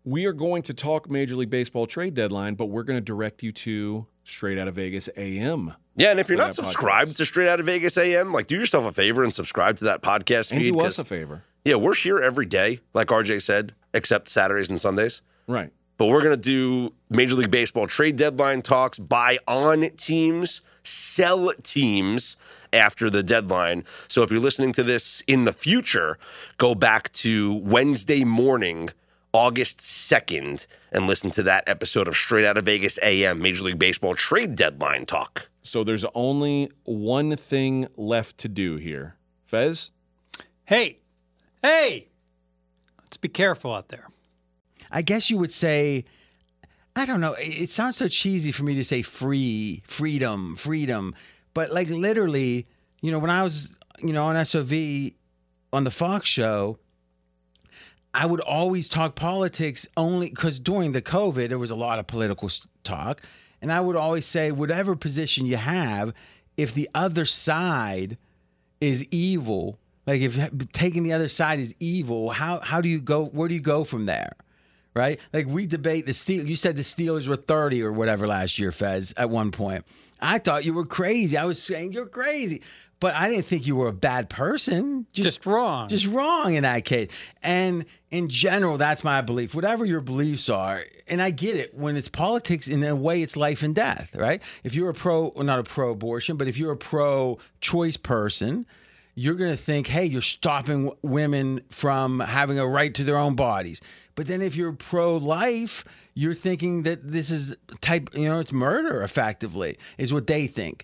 we are going to talk Major League Baseball trade deadline, but we're going to direct you to Straight Out of Vegas AM. Yeah, and if you're not subscribed to Straight Out of Vegas AM, do yourself a favor and subscribe to that podcast feed. And do us a favor. Yeah, we're here every day, like RJ said, except Saturdays and Sundays. Right. But we're going to do Major League Baseball trade deadline talks, buy on teams, sell teams after the deadline. So if you're listening to this in the future, go back to Wednesday morning, August 2nd, and listen to that episode of Straight Out of Vegas AM, Major League Baseball trade deadline talk. So there's only one thing left to do here. Fez? Hey, let's be careful out there. I guess you would say, I don't know, it sounds so cheesy for me to say freedom. But literally, when I was, on SOV on the Fox show, I would always talk politics only because during the COVID, there was a lot of political talk. And I would always say, whatever position you have, if the other side is evil, if taking the other side is evil, how do you go? Where do you go from there? Right? We debate the Steelers. You said the Steelers were 30 or whatever last year, Fez, at one point. I thought you were crazy. I was saying you're crazy. But I didn't think you were a bad person. Just wrong. Just wrong in that case. And in general, that's my belief. Whatever your beliefs are, and I get it, when it's politics, in a way, it's life and death, right? If you're if you're a pro-choice person, you're going to think, hey, you're stopping women from having a right to their own bodies. But then if you're pro-life, you're thinking that this is it's murder, effectively, is what they think.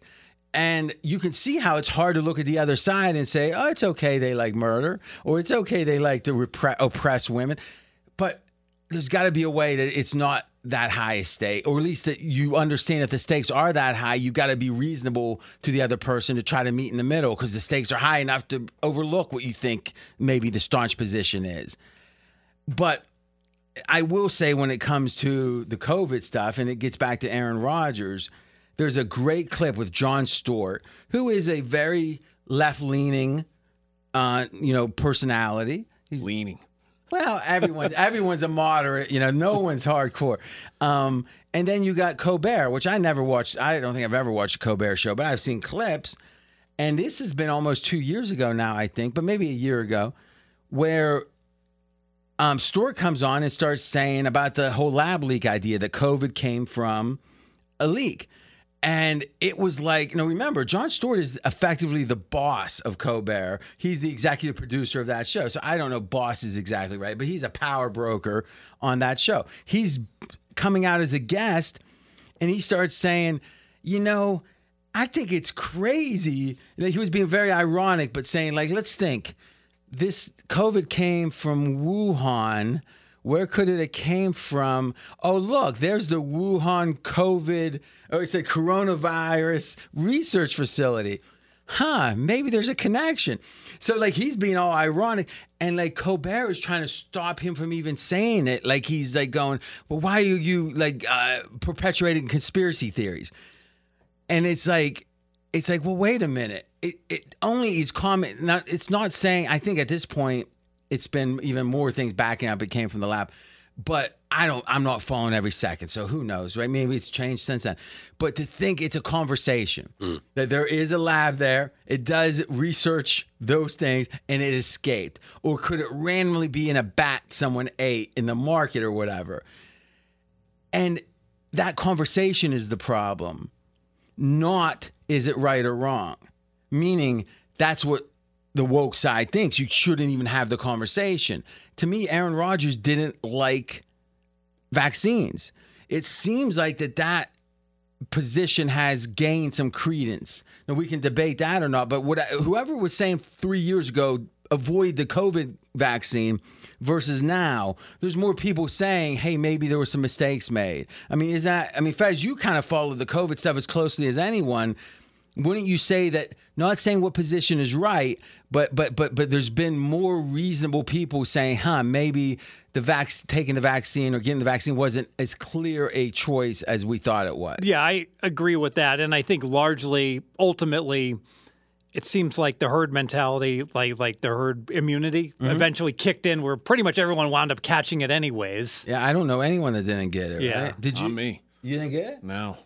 And you can see how it's hard to look at the other side and say, oh, it's okay they like murder, or it's okay they like to oppress women. But there's got to be a way that it's not that high a stake, or at least that you understand that the stakes are that high. You got to be reasonable to the other person to try to meet in the middle, because the stakes are high enough to overlook what you think maybe the staunch position is. But I will say, when it comes to the COVID stuff, and it gets back to Aaron Rodgers, there's a great clip with John Stewart, who is a very left-leaning, personality. He's leaning. Well, everyone's a moderate. No one's hardcore. And then you got Colbert, which I never watched. I don't think I've ever watched a Colbert show, but I've seen clips. And this has been almost 2 years ago now, I think, but maybe a year ago, where Stewart comes on and starts saying about the whole lab leak idea, that COVID came from a leak. And it was remember, Jon Stewart is effectively the boss of Colbert. He's the executive producer of that show. So I don't know boss is exactly right, but he's a power broker on that show. He's coming out as a guest, and he starts saying, I think it's crazy. He was being very ironic, but saying, let's think. This COVID came from Wuhan. Where could it have came from? Oh, look, there's the Wuhan COVID, or it's a coronavirus research facility. Maybe there's a connection. So, he's being all ironic. And, Colbert is trying to stop him from even saying it. He's, going, well, why are you, perpetuating conspiracy theories? And it's well, wait a minute. It only is comment. Not, it's not saying, I think at this point, it's been even more things backing up. It came from the lab, but I'm not following every second. So who knows, right? Maybe it's changed since then, but to think it's a conversation that there is a lab there. It does research those things and it escaped, or could it randomly be in a bat someone ate in the market or whatever? And that conversation is the problem, not is it right or wrong? Meaning that's what the woke side thinks. You shouldn't even have the conversation. To me, Aaron Rodgers didn't like vaccines. It seems like that position has gained some credence. Now, we can debate that or not, but whoever was saying 3 years ago, avoid the COVID vaccine versus now, there's more people saying, hey, maybe there were some mistakes made. I mean, Fez, you kind of followed the COVID stuff as closely as anyone. Wouldn't you say that, not saying what position is right, but there's been more reasonable people saying, maybe taking the vaccine or getting the vaccine wasn't as clear a choice as we thought it was? Yeah, I agree with that. And I think largely, ultimately, it seems like the herd mentality, like the herd immunity eventually kicked in where pretty much everyone wound up catching it anyways. Yeah, I don't know anyone that didn't get it, right? Did you? Not me. You didn't get it? No.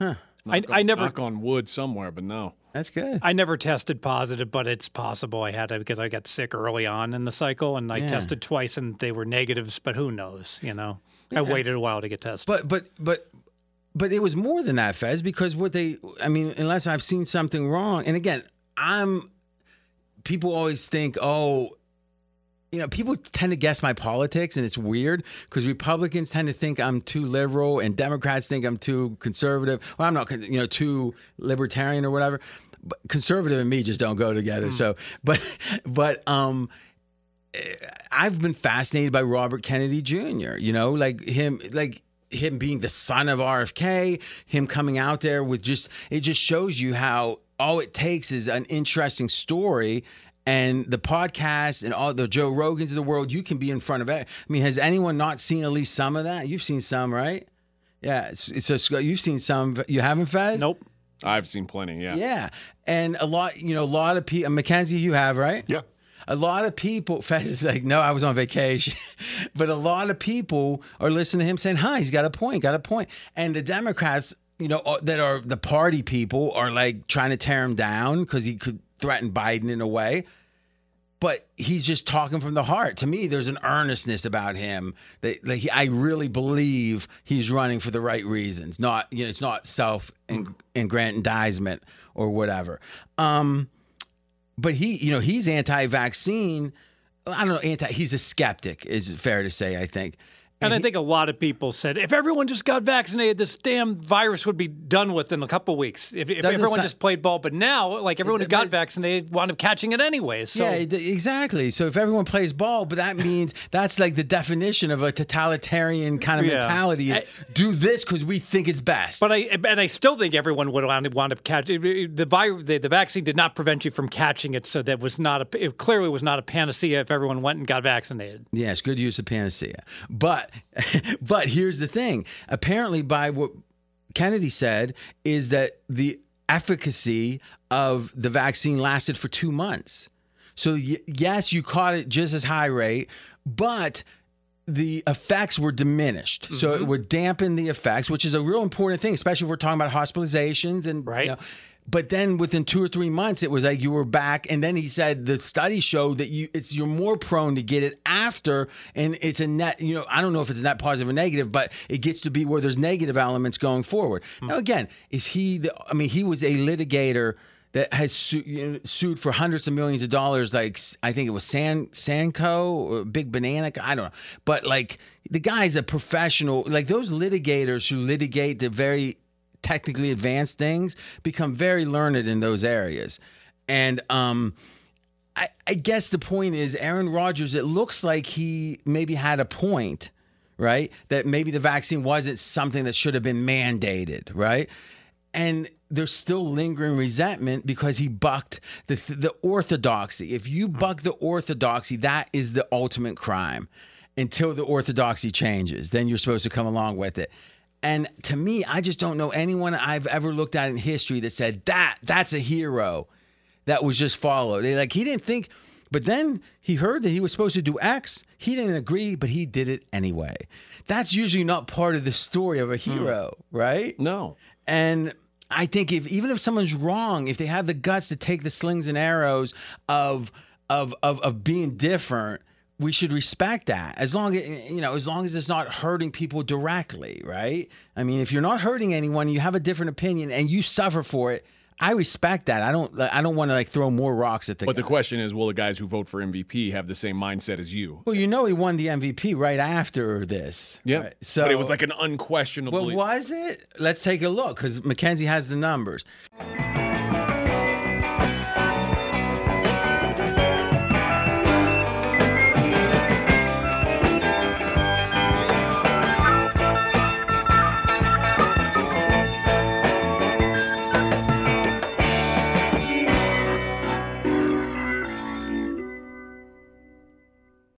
Huh. I never knock on wood somewhere, but no. That's good. I never tested positive, but it's possible I had to because I got sick early on in the cycle, and I tested twice, and they were negatives. But who knows? You know, I waited a while to get tested. But it was more than that, Fez, because unless I've seen something wrong, and again, people always think, people tend to guess my politics, and it's weird because Republicans tend to think I'm too liberal and Democrats think I'm too conservative. Well, I'm not, too libertarian or whatever. But conservative and me just don't go together. So, but I've been fascinated by Robert Kennedy Jr. Him being the son of RFK, him coming out there with it just shows you how all it takes is an interesting story. And the podcast and all the Joe Rogans of the world, you can be in front of it. I mean, has anyone not seen at least some of that? You've seen some, right? Yeah. So you've seen some. You haven't, Fez? Nope. I've seen plenty, yeah. Yeah. And a lot of people. Mackenzie, you have, right? Yeah. A lot of people, Fez is like, no, I was on vacation. But a lot of people are listening to him saying, he's got a point. And the Democrats, that are the party people are like trying to tear him down because he could threaten Biden in a way. But he's just talking from the heart. To me, there's an earnestness about him that I really believe he's running for the right reasons. Not, it's not self aggrandizement or whatever. But he, he's anti-vaccine. I don't know. He's a skeptic. Is it fair to say? I think. And I think a lot of people said, if everyone just got vaccinated, this damn virus would be done with in a couple of weeks. If everyone just played ball. But now, everyone who got vaccinated wound up catching it anyways. So. Yeah, exactly. So if everyone plays ball, but that means that's like the definition of a totalitarian kind of mentality. Is, do this because we think it's best. But I still think everyone would wound up catching it. The vaccine did not prevent you from catching it, so that was not it clearly was not a panacea if everyone went and got vaccinated. Yeah, it's good use of panacea. But here's the thing. Apparently, by what Kennedy said, is that the efficacy of the vaccine lasted for 2 months. So yes, you caught it just as high rate, but the effects were diminished. Mm-hmm. So it would dampen the effects, which is a real important thing, especially if we're talking about hospitalizations and right. But then within 2 or 3 months, it was like you were back. And then he said the studies show that you're more prone to get it after. And it's a net, I don't know if it's a net positive or negative, but it gets to be where there's negative elements going forward. Mm-hmm. Now, again, he was a litigator that has sued for hundreds of millions of dollars. Like, I think it was Sanco or Big Banana. I don't know. But the guy's a professional. Those litigators who litigate the very technically advanced things become very learned in those areas. And I guess the point is Aaron Rodgers, it looks like he maybe had a point, right? That maybe the vaccine wasn't something that should have been mandated, right? And there's still lingering resentment because he bucked the orthodoxy. If you buck the orthodoxy, that is the ultimate crime. Until the orthodoxy changes, then you're supposed to come along with it. And to me, I just don't know anyone I've ever looked at in history that said that's a hero that was just followed. He didn't think, but then he heard that he was supposed to do X. He didn't agree, but he did it anyway. That's usually not part of the story of a hero, right? No. And I think even if someone's wrong, if they have the guts to take the slings and arrows of being different, we should respect that as long as it's not hurting people directly, right? I mean, if you're not hurting anyone, you have a different opinion and you suffer for it, I respect that. I don't want to like throw more rocks at the guy. But the question is, will the guys who vote for MVP have the same mindset as you? Well, you know he won the MVP right after this. Yeah. Right? So, but it was like an unquestionable. Well, was it? Let's take a look because Mackenzie has the numbers.